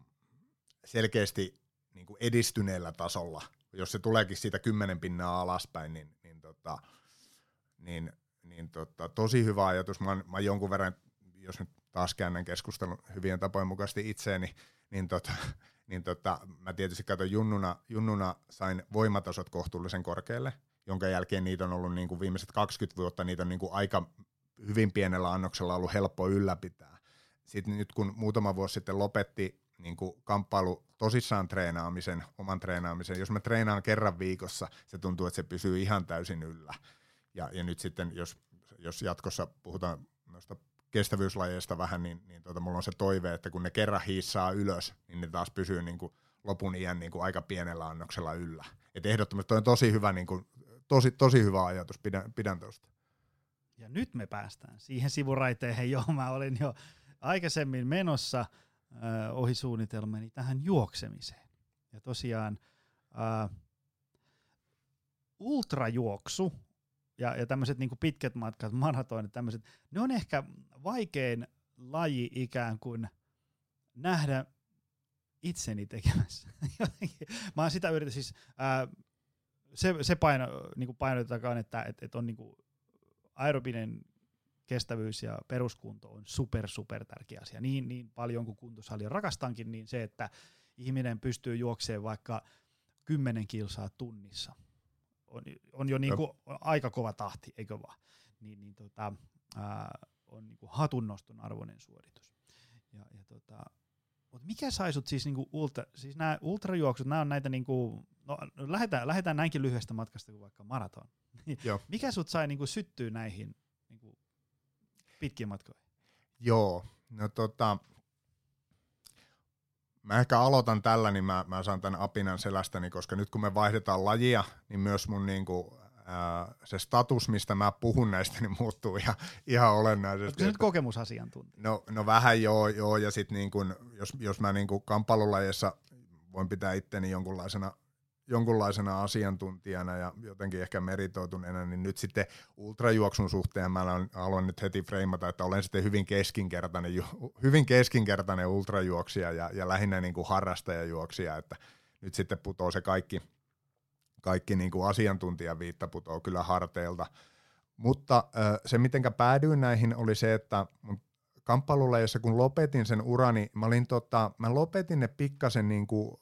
selkeästi niinku edistyneellä tasolla. Jos se tuleekin siitä kymmenen pinnaa alaspäin, niin, niin, tota, niin, niin tota, tosi hyvä ajatus. Mä, mä jonkun verran, jos nyt taas käännän keskustelun hyvien tapojen mukaisesti itseeni, niin, tota, niin tota, mä tietysti katson junnuna, junnuna sain voimatasot kohtuullisen korkealle, jonka jälkeen niitä on ollut niin kuin viimeiset kaksikymmentä vuotta, niitä on niin kuin aika hyvin pienellä annoksella ollut helppo ylläpitää. Sitten nyt kun muutama vuosi sitten lopetti niin kuin kamppailu tosissaan treenaamisen, oman treenaamisen. Jos mä treenaan kerran viikossa, se tuntuu, että se pysyy ihan täysin yllä. Ja, ja nyt sitten, jos, jos jatkossa puhutaan noista kestävyyslajeista vähän, niin, niin tuota, mulla on se toive, että kun ne kerran hiissaa ylös, niin ne taas pysyy niin kuin lopun iän niin kuin aika pienellä annoksella yllä. Et ehdottomasti toi on tosi hyvä, niin kuin, tosi, tosi hyvä ajatus, pidän, pidän tuosta. Ja nyt me päästään siihen sivuraiteen, johon mä olin jo aikaisemmin menossa, ohi suunnitelmani tähän juoksemiseen. Ja tosiaan uh, ultrajuoksu ja, ja tämmöiset niinku pitkät matkat, maratonit, tämmöiset, ne on ehkä vaikein laji ikään kuin nähdä itseni tekemässä. Mä oon sitä yritän siis, uh, se, se paino, niinku painotetakaan, että et, et on niinku aerobinen kestävyys ja peruskunto on super, super tärkeä asia. Niin, niin paljon kuin kuntosalia rakastankin, niin se, että ihminen pystyy juoksemaan vaikka kymmenen kilsaa tunnissa, on, on jo niinku on aika kova tahti, eikö vaan? Niin, niin tota, ää, on niinku hatunnoston arvoinen suoritus. Ja, ja tota, mut mikä sai sut siis niinku ultra, siis nämä ultrajuoksut, nämä on näitä niinku, no lähdetään, lähdetään näinkin lyhyestä matkasta kuin vaikka maraton. Mikä sut sai niinku syttyä näihin niinku pitkiä matkoja? Joo, no tota, mä ehkä aloitan tällä, niin mä, mä saan tämän apinan selästäni, koska nyt kun me vaihdetaan lajia, niin myös mun niinku, ää, se status, mistä mä puhun näistä, niin muuttuu ihan, ihan olennaisesti. Onko se nyt kokemusasiantuntija? No, no vähän joo, joo ja sit niin kun, jos, jos mä niinku kamppailulajeissa voin pitää itteni jonkunlaisena jonkunlaisena asiantuntijana ja jotenkin ehkä meritoituneena, niin nyt sitten ultrajuoksun suhteen mä haluan nyt heti freimata, että olen sitten hyvin keskinkertainen, hyvin keskinkertainen ultrajuoksija ja, ja lähinnä niin kuin harrastajajuoksija, että nyt sitten putoo se kaikki, kaikki niin kuin asiantuntijaviitta putoo kyllä harteilta. Mutta se, mitenkä päädyin näihin, oli se, että kamppailulajeissa, kun lopetin sen urani, mä, olin tota, mä lopetin ne pikkasen niin kuin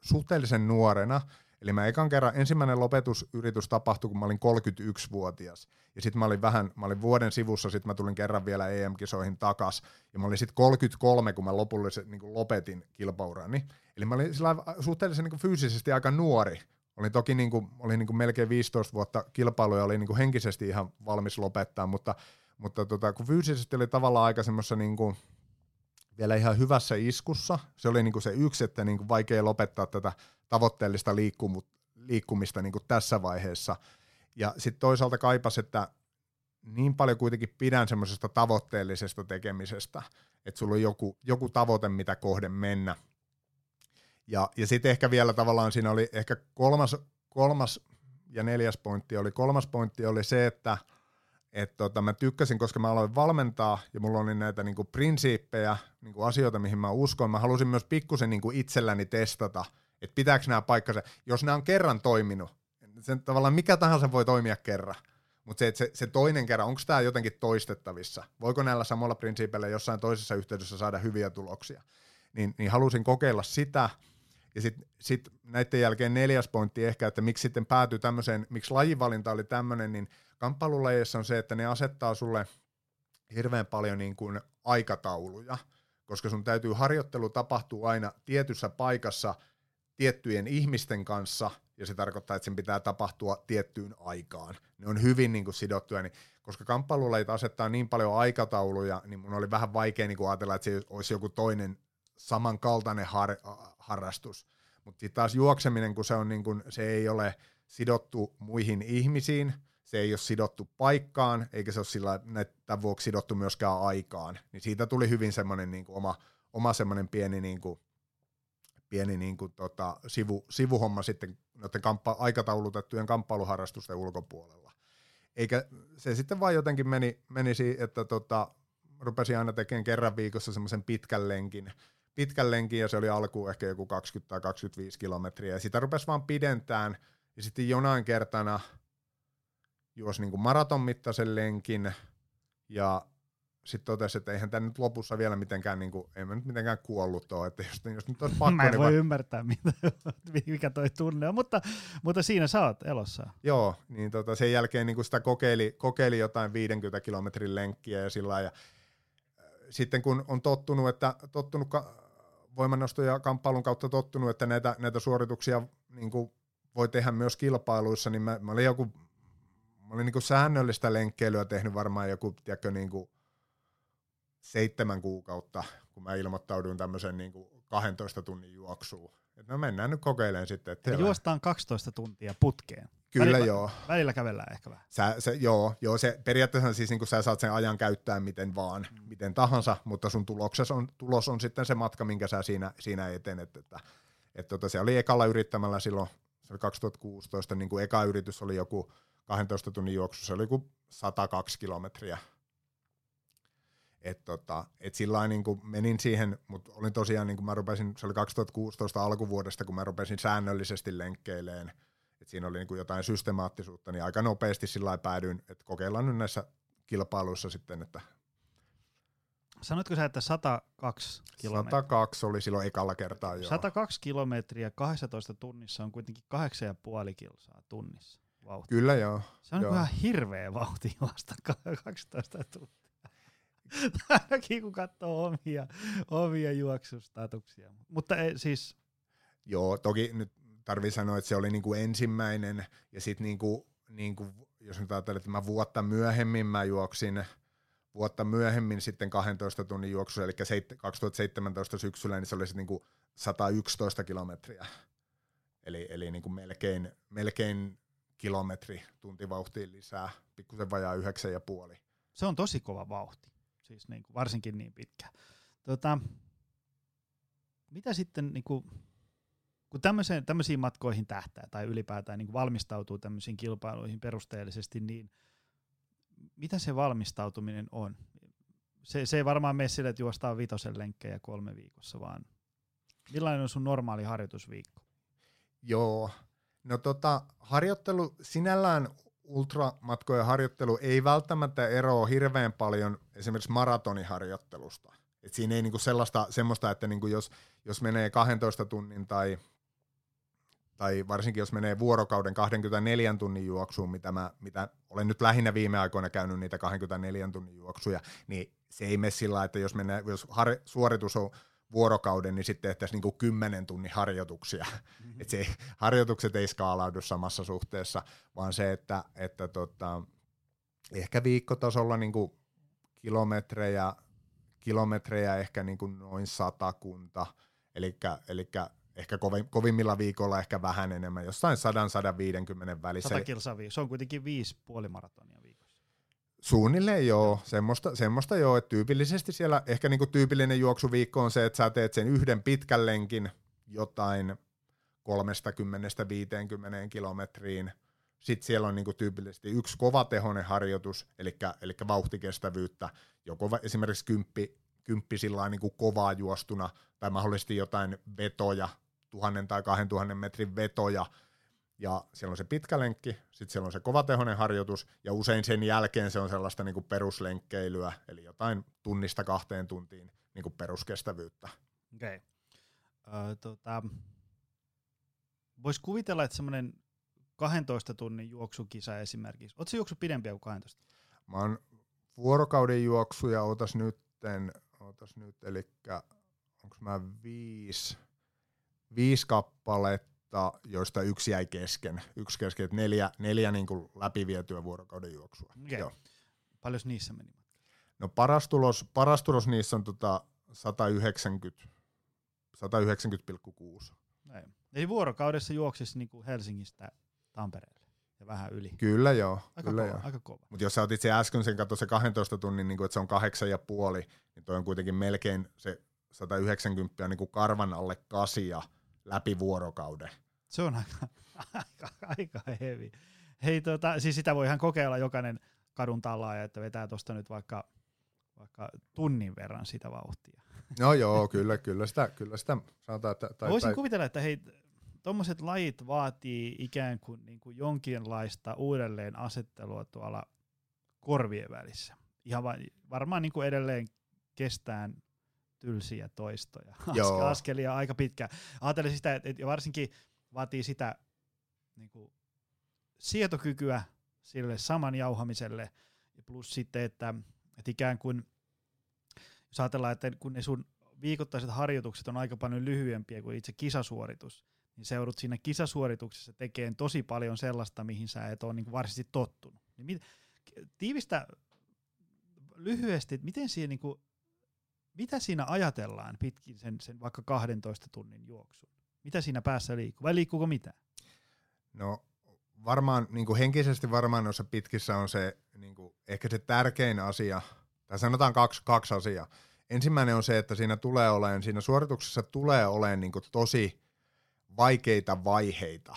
suhteellisen nuorena, eli mä ekan kerran, ensimmäinen lopetusyritys tapahtui, kun mä olin kolmekymmentäyksivuotias, ja sit mä olin vähän, mä olin vuoden sivussa, sit mä tulin kerran vielä E M-kisoihin takas, ja mä olin sit kolmekymmentäkolme, kun mä lopullisesti niin lopetin kilpaurani, eli mä olin sillä suhteellisen niin fyysisesti aika nuori, olin toki niin kuin, olin niin melkein viisitoista vuotta kilpailuja, olin niin henkisesti ihan valmis lopettaa, mutta, mutta tota, kun fyysisesti oli tavallaan aika semmoisessa niin kuin vielä ihan hyvässä iskussa. Se oli niinku se yksi, että niinku vaikea lopettaa tätä tavoitteellista liikkumu- liikkumista niinku tässä vaiheessa. Ja sitten toisaalta kaipas, että niin paljon kuitenkin pidän semmoisesta tavoitteellisesta tekemisestä, että sulla on joku, joku tavoite, mitä kohden mennä. Ja, ja sitten ehkä vielä tavallaan siinä oli ehkä kolmas, kolmas ja neljäs pointti oli. Kolmas pointti oli se, että Että tota, mä tykkäsin, koska mä aloin valmentaa ja mulla oli näitä niinku prinsiippejä, niinku asioita, mihin mä uskon. Mä halusin myös pikkusen niinku itselläni testata, että pitääkö nämä paikkansa. Jos nämä on kerran toiminut, sen tavallaan mikä tahansa voi toimia kerran, mutta se, se, se toinen kerran, onko tämä jotenkin toistettavissa? Voiko näillä samalla prinsiipeillä jossain toisessa yhteydessä saada hyviä tuloksia? Niin, niin halusin kokeilla sitä. Ja sitten sit näiden jälkeen neljäs pointti ehkä, että miksi sitten päätyi tämmöiseen, miksi lajivalinta oli tämmöinen, niin kamppailulajeissa on se, että ne asettaa sulle hirveän paljon niin kuin aikatauluja, koska sun täytyy harjoittelu tapahtua aina tietyssä paikassa tiettyjen ihmisten kanssa, ja se tarkoittaa, että sen pitää tapahtua tiettyyn aikaan. Ne on hyvin niin kuin sidottuja, niin koska kamppailulajit asettaa niin paljon aikatauluja, niin mun oli vähän vaikea niin kuin ajatella, että se olisi joku toinen samankaltainen har- harrastus. Mutta sitten taas juokseminen, kun se, on niin kuin, se ei ole sidottu muihin ihmisiin, se ei ole sidottu paikkaan, eikä se ole sillä tämän vuoksi sidottu myöskään aikaan. Niin siitä tuli hyvin semmoinen niin kuin oma, oma semmoinen pieni, niin kuin, pieni niin kuin, tota, sivu, sivuhomma sitten noiden kamppa- aikataulutettujen kamppailuharrastusten ulkopuolella. Eikä se sitten vaan jotenkin meni, meni siihen, että tota, rupesin aina tekemään kerran viikossa semmoisen pitkän lenkin, pitkän lenkin, ja se oli alkuun ehkä joku kaksikymmentä tai kaksikymmentäviisi kilometriä, ja sitä rupesi vaan pidentään, ja sitten jonain kertana juosi niin maraton mittaisen lenkin, ja sitten totesi, että eihän tämä nyt lopussa vielä mitenkään, niin kuin, ei mä nyt mitenkään kuollut ole, että jos, jos nyt olisi pakko. Mä en niin voi va- ymmärtää, mitä, mikä toi tunne on, mutta, mutta siinä sä oot elossa. Joo, niin tota, sen jälkeen niin sitä kokeili, kokeili jotain viidenkymmenen kilometrin lenkkiä ja sillä lailla, ja sitten kun on tottunut, että tottunut ka- voimannosto- ja kamppailun kautta tottunut, että näitä, näitä suorituksia niin kuin voi tehdä myös kilpailuissa, niin mä, mä olin joku, mä olin niin kuin säännöllistä lenkkeilyä tehnyt varmaan joku, tiedätkö, niin kuin seitsemän kuukautta, kun mä ilmoittauduin tämmöisen niin kuin kahdentoista tunnin juoksuun. Et no mennään nyt kokeilemaan sitten. Että juostaan kaksitoista tuntia putkeen. Kyllä välillä, joo. Välillä kävellään ehkä vähän. Sä, se, joo, joo se, periaatteessa siis niin kun sä saat sen ajan käyttää miten vaan, mm. miten tahansa, mutta sun on, tulos on sitten se matka, minkä sä siinä, siinä etenet. Että, et tota, se oli ekalla yrittämällä silloin, se oli kaksituhattakuusitoista, niin kuin eka yritys oli joku kahdentoista tunnin juoksu, se oli joku satakaksi kilometriä. Että tota, et sillain niin kuin menin siihen, mutta olin tosiaan, niin kuin mä rupesin, se oli kaksituhattakuusitoista alkuvuodesta, kun mä rupesin säännöllisesti lenkkeileen, että siinä oli niin kuin jotain systemaattisuutta, niin aika nopeasti sillain päädyin, että kokeillaan nyt näissä kilpailuissa sitten, että... Sanoitko sä, että satakaksi kilometriä? satakaksi oli silloin ekalla kertaa jo. satakaksi kilometriä kahdessatoista tunnissa on kuitenkin kahdeksan pilkku viisi kilsaa tunnissa vauhtia. Kyllä joo. Se on joo. Ihan hirveä vauhti juosta kaksitoista tuntia. Ainakin kun katsoo omia, omia juoksustatuksia. Mutta ei, siis... Joo, toki nyt tarvii sanoa, että se oli niinku ensimmäinen, ja sitten niinku, niinku, jos nyt ajattelee, että mä vuotta myöhemmin mä juoksin, vuotta myöhemmin sitten kahdentoista tunnin juoksu, eli kaksituhattaseitsemäntoista syksyllä, niin se oli sitten niinku sata yksitoista kilometriä, eli, eli niinku melkein, melkein kilometri tuntivauhtiin lisää, pikkusen vajaa yhdeksän ja puoli. Se on tosi kova vauhti. Siis niin kuin varsinkin niin pitkä. Tota, mitä sitten, niin kuin, kun tämmöisiin matkoihin tähtää tai ylipäätään niin valmistautuu tämmöisiin kilpailuihin perusteellisesti, niin mitä se valmistautuminen on? Se, se ei varmaan mene sille, että juostaan vitosen lenkkejä kolme viikossa, vaan millainen on sun normaali harjoitusviikko? Joo, no tota, harjoittelu sinällään ultramatkojen harjoittelu ei välttämättä eroa hirveän paljon esimerkiksi maratoniharjoittelusta. Et siinä ei niinku sellaista, semmoista, että niinku jos, jos menee kahdentoista tunnin tai, tai varsinkin jos menee vuorokauden kaksikymmentäneljä tunnin juoksuun, mitä, mä, mitä olen nyt lähinnä viime aikoina käynyt niitä kaksikymmentäneljä tunnin juoksuja, niin se ei mene sillä, että jos, mennään, jos har- suoritus on vuorokauden, niin sitten tehtäisiin niinku kymmenen tunnin harjoituksia. Mm-hmm. Et se, harjoitukset ei skaalaudu samassa suhteessa, vaan se, että, että tota, ehkä viikkotasolla niinku kilometrejä, kilometrejä ehkä niinku noin satakunta, eli ehkä kovimmilla viikolla ehkä vähän enemmän, jossain sadan sadanviidenkymmenen välissä. sata kilsaa viikossa, se on kuitenkin viisi puolimaratonia viikossa. Suunnilleen joo, semmoista, semmoista joo, että tyypillisesti siellä ehkä niinku tyypillinen juoksuviikko on se, että sä teet sen yhden pitkän lenkin jotain kolmekymmentä viisikymmentä kilometriin. Sitten siellä on niinku tyypillisesti yksi kovatehoinen harjoitus, eli, eli vauhtikestävyyttä, joko esimerkiksi kymppi, kymppi niinku kovaa juostuna, tai mahdollisesti jotain vetoja, tuhannen tai kahden tuhannen metrin vetoja, ja siellä on se pitkä lenkki, sitten siellä on se kovatehoinen harjoitus, ja usein sen jälkeen se on sellaista niinku peruslenkkeilyä, eli jotain tunnista kahteen tuntiin niinku peruskestävyyttä. Okei. Okay. Öö, tota, vois kuvitella, että semmoinen kahdentoista tunnin juoksukisa esimerkiksi. Oletko se juoksu pidempiä kuin kaksitoista? Mä oon vuorokauden juoksuja, otas nytten, otas nyt, eli onko mä viisi, viisi kappaletta, joista yksi jäi kesken. Yksi kesken, että neljä, neljä niin kuin läpivietyä vuorokauden juoksua. Okay. Paljonko niissä meni? No paras tulos, paras tulos niissä on tota sata yhdeksänkymmentä pilkku kuusi. Eli vuorokaudessa juoksisi niin kuin Helsingistä Tampereelle ja vähän yli. Kyllä joo. Aika kyllä kova, joo. Aika kova. Mutta jos sä otit se äsken, sen katso se kahdentoista tunnin, niin kuin, että se on kahdeksan ja puoli, niin toi on kuitenkin melkein se sata yhdeksänkymmentä niin kuin karvan alle kasia läpi vuorokauden. Se on aika, aika, aika hevi. Hei, tota, siis sitä voi ihan kokeilla jokainen kadun tallaaja, että vetää tuosta nyt vaikka, vaikka tunnin verran sitä vauhtia. No joo, kyllä, kyllä sitä, kyllä sitä sanotaan. Että, tai, voisin tai... kuvitella, että hei, tuommoiset lajit vaatii ikään kuin, niin kuin jonkinlaista uudelleen asettelua tuolla korvien välissä. Ihan va- varmaan niin kuin edelleen kestään tylsiä toistoja, Aske- askelia aika pitkään. Ajattelin sitä, että et varsinkin vaatii sitä niin kuin sietokykyä sille saman jauhamiselle, plus sitten, että et ikään kuin jos ajatellaan, että kun ne sun viikoittaiset harjoitukset on aika paljon lyhyempiä kuin itse kisasuoritus, niin sä joudut siinä kisasuorituksessa tekemään tosi paljon sellaista, mihin sä et ole niin varsinaisesti tottunut. Niin mit, tiivistä lyhyesti, että miten siinä, niin kuin, mitä siinä ajatellaan pitkin sen, sen vaikka kahdentoista tunnin juoksun? Mitä siinä päässä liikkuu? Vai liikkuuko mitään? No varmaan, niin kuin henkisesti varmaan noissa pitkissä on se niin kuin, ehkä se tärkein asia, tai sanotaan kaksi, kaksi asiaa. Ensimmäinen on se, että siinä tulee olemaan, siinä suorituksessa tulee olemaan niin kuin tosi vaikeita vaiheita.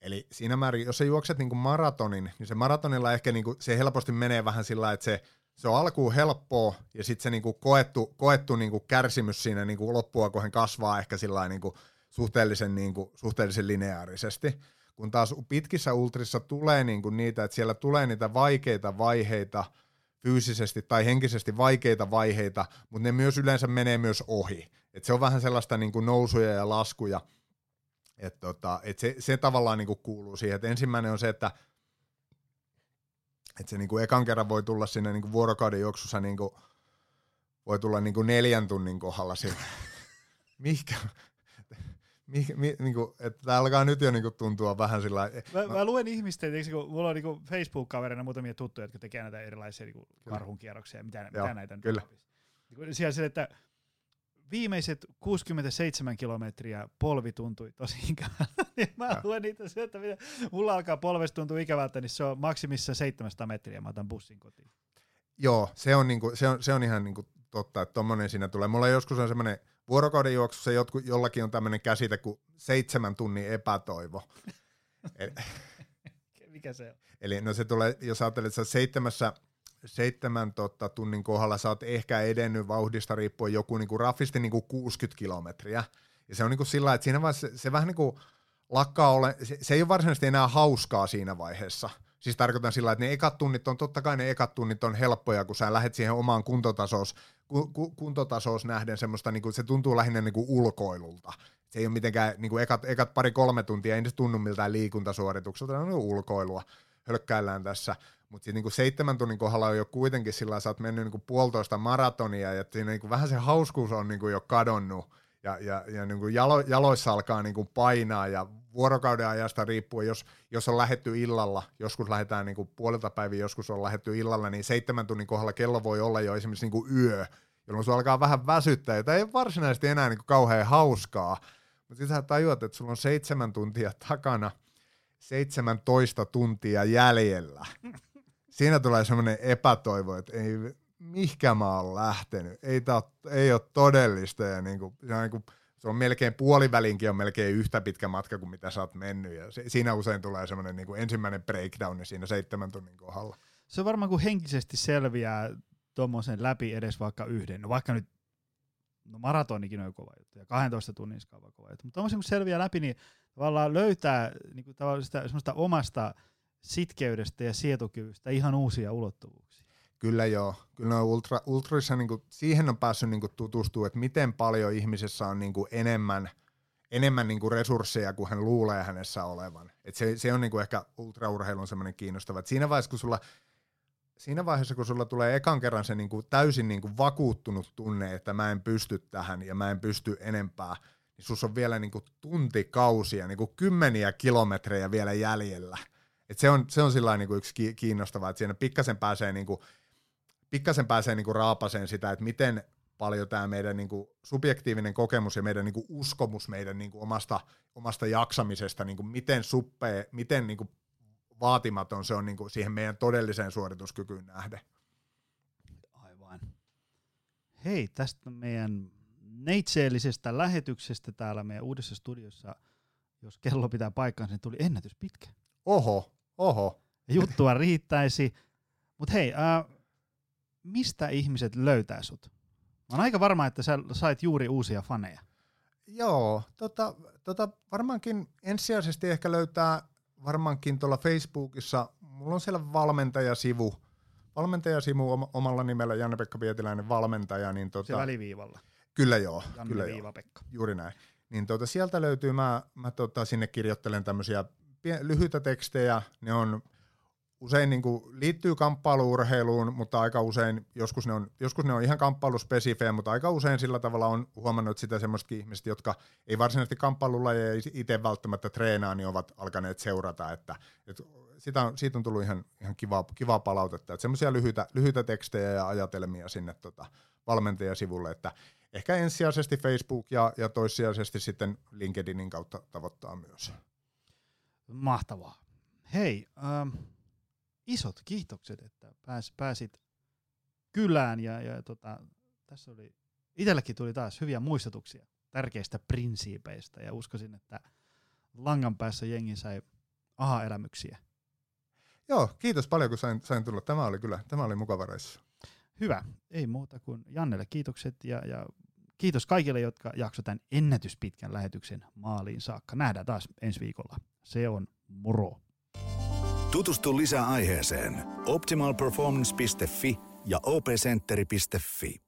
Eli siinä määrin, jos sä juokset niinku maratonin, niin se maratonilla ehkä niinku, se helposti menee vähän sillä, että se, se on alkuun helppoa, ja sitten se niinku koettu, koettu niinku kärsimys siinä niinku loppua kohden kasvaa ehkä sillä niinku suhteellisen, niinku, suhteellisen lineaarisesti. Kun taas pitkissä ultrissa tulee niinku niitä, että siellä tulee niitä vaikeita vaiheita, fyysisesti tai henkisesti vaikeita vaiheita, mutta ne myös yleensä menee myös ohi. Et se on vähän sellaista niinku nousuja ja laskuja. Et tota, et se, se tavallaan niinku kuuluu siihen, että ensimmäinen on se, että et se niinku ekan kerran voi tulla siinä niinku vuorokauden juoksussa, niinku, voi tulla niinku neljän tunnin kohdalla siinä. Mikä? Mik, mi, niinku, tämä alkaa nyt jo niinku tuntua vähän sillä mä, mä luen ihmisten, eikö, kun mulla on niinku Facebook-kaverina muutamia tuttuja, jotka tekee näitä erilaisia niinku karhunkierroksia, mitä, mitä joo, näitä kyllä. Nyt siellä sille, että viimeiset kuusikymmentäseitsemän kilometriä polvi tuntui tosi ikävältä. Mä luen niitä se, että mulla alkaa polvesta tuntua ikävältä, niin se on maksimissa seitsemänsataa metriä, mä otan bussin kotiin. Joo, se on, niinku, se on, se on ihan niinku totta, että tommonen siinä tulee. Mulla joskus on semmoinen Vuorokauden juoksussa jotku, jollakin on tämmöinen käsite kuin seitsemän tunnin epätoivo. Mikä se on? Eli no se tulee, jos ajattelet, että seitsemässä, seitsemän totta, tunnin kohdalla sä oot ehkä edennyt vauhdista riippuen joku niinku raffisti niinku kuusikymmentä kilometriä. Ja se on niinku sillä, että siinä vaiheessa se, se vähän niinku lakkaa ole, se, se ei ole varsinaisesti enää hauskaa siinä vaiheessa. Siis tarkoitan sillä, että ne ekat tunnit on, totta kai ne ekat tunnit on helppoja, kun sä lähdet siihen omaan kuntotasoos, ku, ku, kuntotasoos nähden semmoista, niin kuin, se tuntuu lähinnä niin kuin ulkoilulta. Se ei ole mitenkään, niin kuin ekat, ekat pari-kolme tuntia ei edes tunnu miltään liikuntasuoritukselta, se on ulkoilua, hölkkäillään tässä. Mutta sitten niin seitsemän tunnin kohdalla on jo kuitenkin sillä tavalla, sä oot mennyt niin kuin puolitoista maratonia, ja siinä niin kuin vähän se hauskuus on niin kuin jo kadonnut. Ja, ja, ja niin kuin jalo, jaloissa alkaa niin kuin painaa ja vuorokauden ajasta riippuen, jos, jos on lähetty illalla, joskus lähdetään niin kuin puolelta päivin, joskus on lähetty illalla, niin seitsemän tunnin kohdalla kello voi olla jo esimerkiksi niin kuin yö, jolloin sun alkaa vähän väsyttää, jota ei varsinaisesti enää niin kuin kauhean hauskaa, mutta sitten sä tajuat, että sulla on seitsemän tuntia takana, seitsemäntoista tuntia jäljellä. Siinä tulee semmoinen epätoivo, että ei... Mihkä mä oon lähtenyt? Ei, tää, ei ole todellista. Ja niinku, niinku, se on melkein puolivälinkin on melkein yhtä pitkä matka kuin mitä sä oot mennyt. Ja se, siinä usein tulee semmoinen niinku ensimmäinen breakdown siinä seitsemän tunnin kohdalla. Se on varmaan kun henkisesti selviää tuommoisen läpi edes vaikka yhden. No vaikka nyt no maratonikin on kova juttu ja kahdentoista tunnin skaava kova juttu. Mutta tuommoisen kun selviää läpi, niin tavallaan löytää niinku, tavallaan sitä, semmoista omasta sitkeydestä ja sietokyvystä ihan uusia ulottuvuuksia. Kyllä joo. Kyllä no ultra, ultraissa niinku, siihen on päässyt niinku tutustua, että miten paljon ihmisessä on niinku enemmän, enemmän niinku resursseja kuin hän luulee hänessä olevan. Et se, se on niinku ehkä ultraurheilun semmoinen kiinnostava. Et siinä, vaiheessa, kun sulla, siinä vaiheessa, kun sulla tulee ekan kerran se niinku täysin niinku vakuuttunut tunne, että mä en pysty tähän ja mä en pysty enempää, niin sus on vielä niinku tuntikausia, niinku kymmeniä kilometrejä vielä jäljellä. Et se on, se on sillain niinku yksi kiinnostava, että siinä pikkasen pääsee... Niinku, pikkasen pääsee niinku raapaseen sitä, että miten paljon tämä meidän niinku subjektiivinen kokemus ja meidän niinku uskomus meidän niinku omasta, omasta jaksamisesta, niinku miten suppea, miten niinku vaatimaton se on niinku siihen meidän todelliseen suorituskykyyn nähden. Aivan. Hei, tästä meidän neitseellisestä lähetyksestä täällä meidän uudessa studiossa, jos kello pitää paikkaansa, niin tuli ennätys pitkä. Oho, oho. Juttua riittäisi. Mut hei, äh, mistä ihmiset löytää sut? Mä oon aika varma, että sä sait juuri uusia faneja. Joo, tota, tota varmaankin ensisijaisesti ehkä löytää varmaankin tuolla Facebookissa. Mulla on siellä valmentajasivu. Valmentajasivu om- omalla nimellä Janne-Pekka Pietiläinen valmentaja. Niin tota, se väliviivalla. Kyllä joo. Janne-Pekka. Juuri näin. Niin tota, sieltä löytyy, mä, mä tota, sinne kirjoittelen tämmöisiä pien- lyhyitä tekstejä. Ne on... Usein niin kuin liittyy kamppailuurheiluun, mutta aika usein, joskus ne on, joskus ne on ihan kamppailuspesifejä, mutta aika usein sillä tavalla on huomannut sitä semmoisetkin ihmiset, jotka ei varsinaisesti kamppailulajeja itse välttämättä treenaa, niin ovat alkaneet seurata. Että, että sitä on, siitä on tullut ihan, ihan kivaa, kivaa palautetta. Että semmoisia lyhyitä, lyhyitä tekstejä ja ajatelmia sinne tota, valmentajasivulle, että ehkä ensisijaisesti Facebook ja, ja toissijaisesti sitten LinkedInin kautta tavoittaa myös. Mahtavaa. Hei... Um... Isot kiitokset, että pääs, pääsit kylään ja, ja tota, tässä oli, itsellekin tuli taas hyviä muistutuksia tärkeistä prinsiipeistä ja uskoisin, että langan päässä jengi sai aha-elämyksiä. Joo, kiitos paljon kun sain, sain tulla. Tämä oli kyllä, tämä oli mukava reissu. Hyvä, ei muuta kuin Jannelle kiitokset ja, ja kiitos kaikille, jotka jaksoivat tämän ennätyspitkän lähetyksen maaliin saakka. Nähdään taas ensi viikolla. Se on moro. Tutustu lisää aiheeseen optimal performance piste fi ja o p centeri piste fi.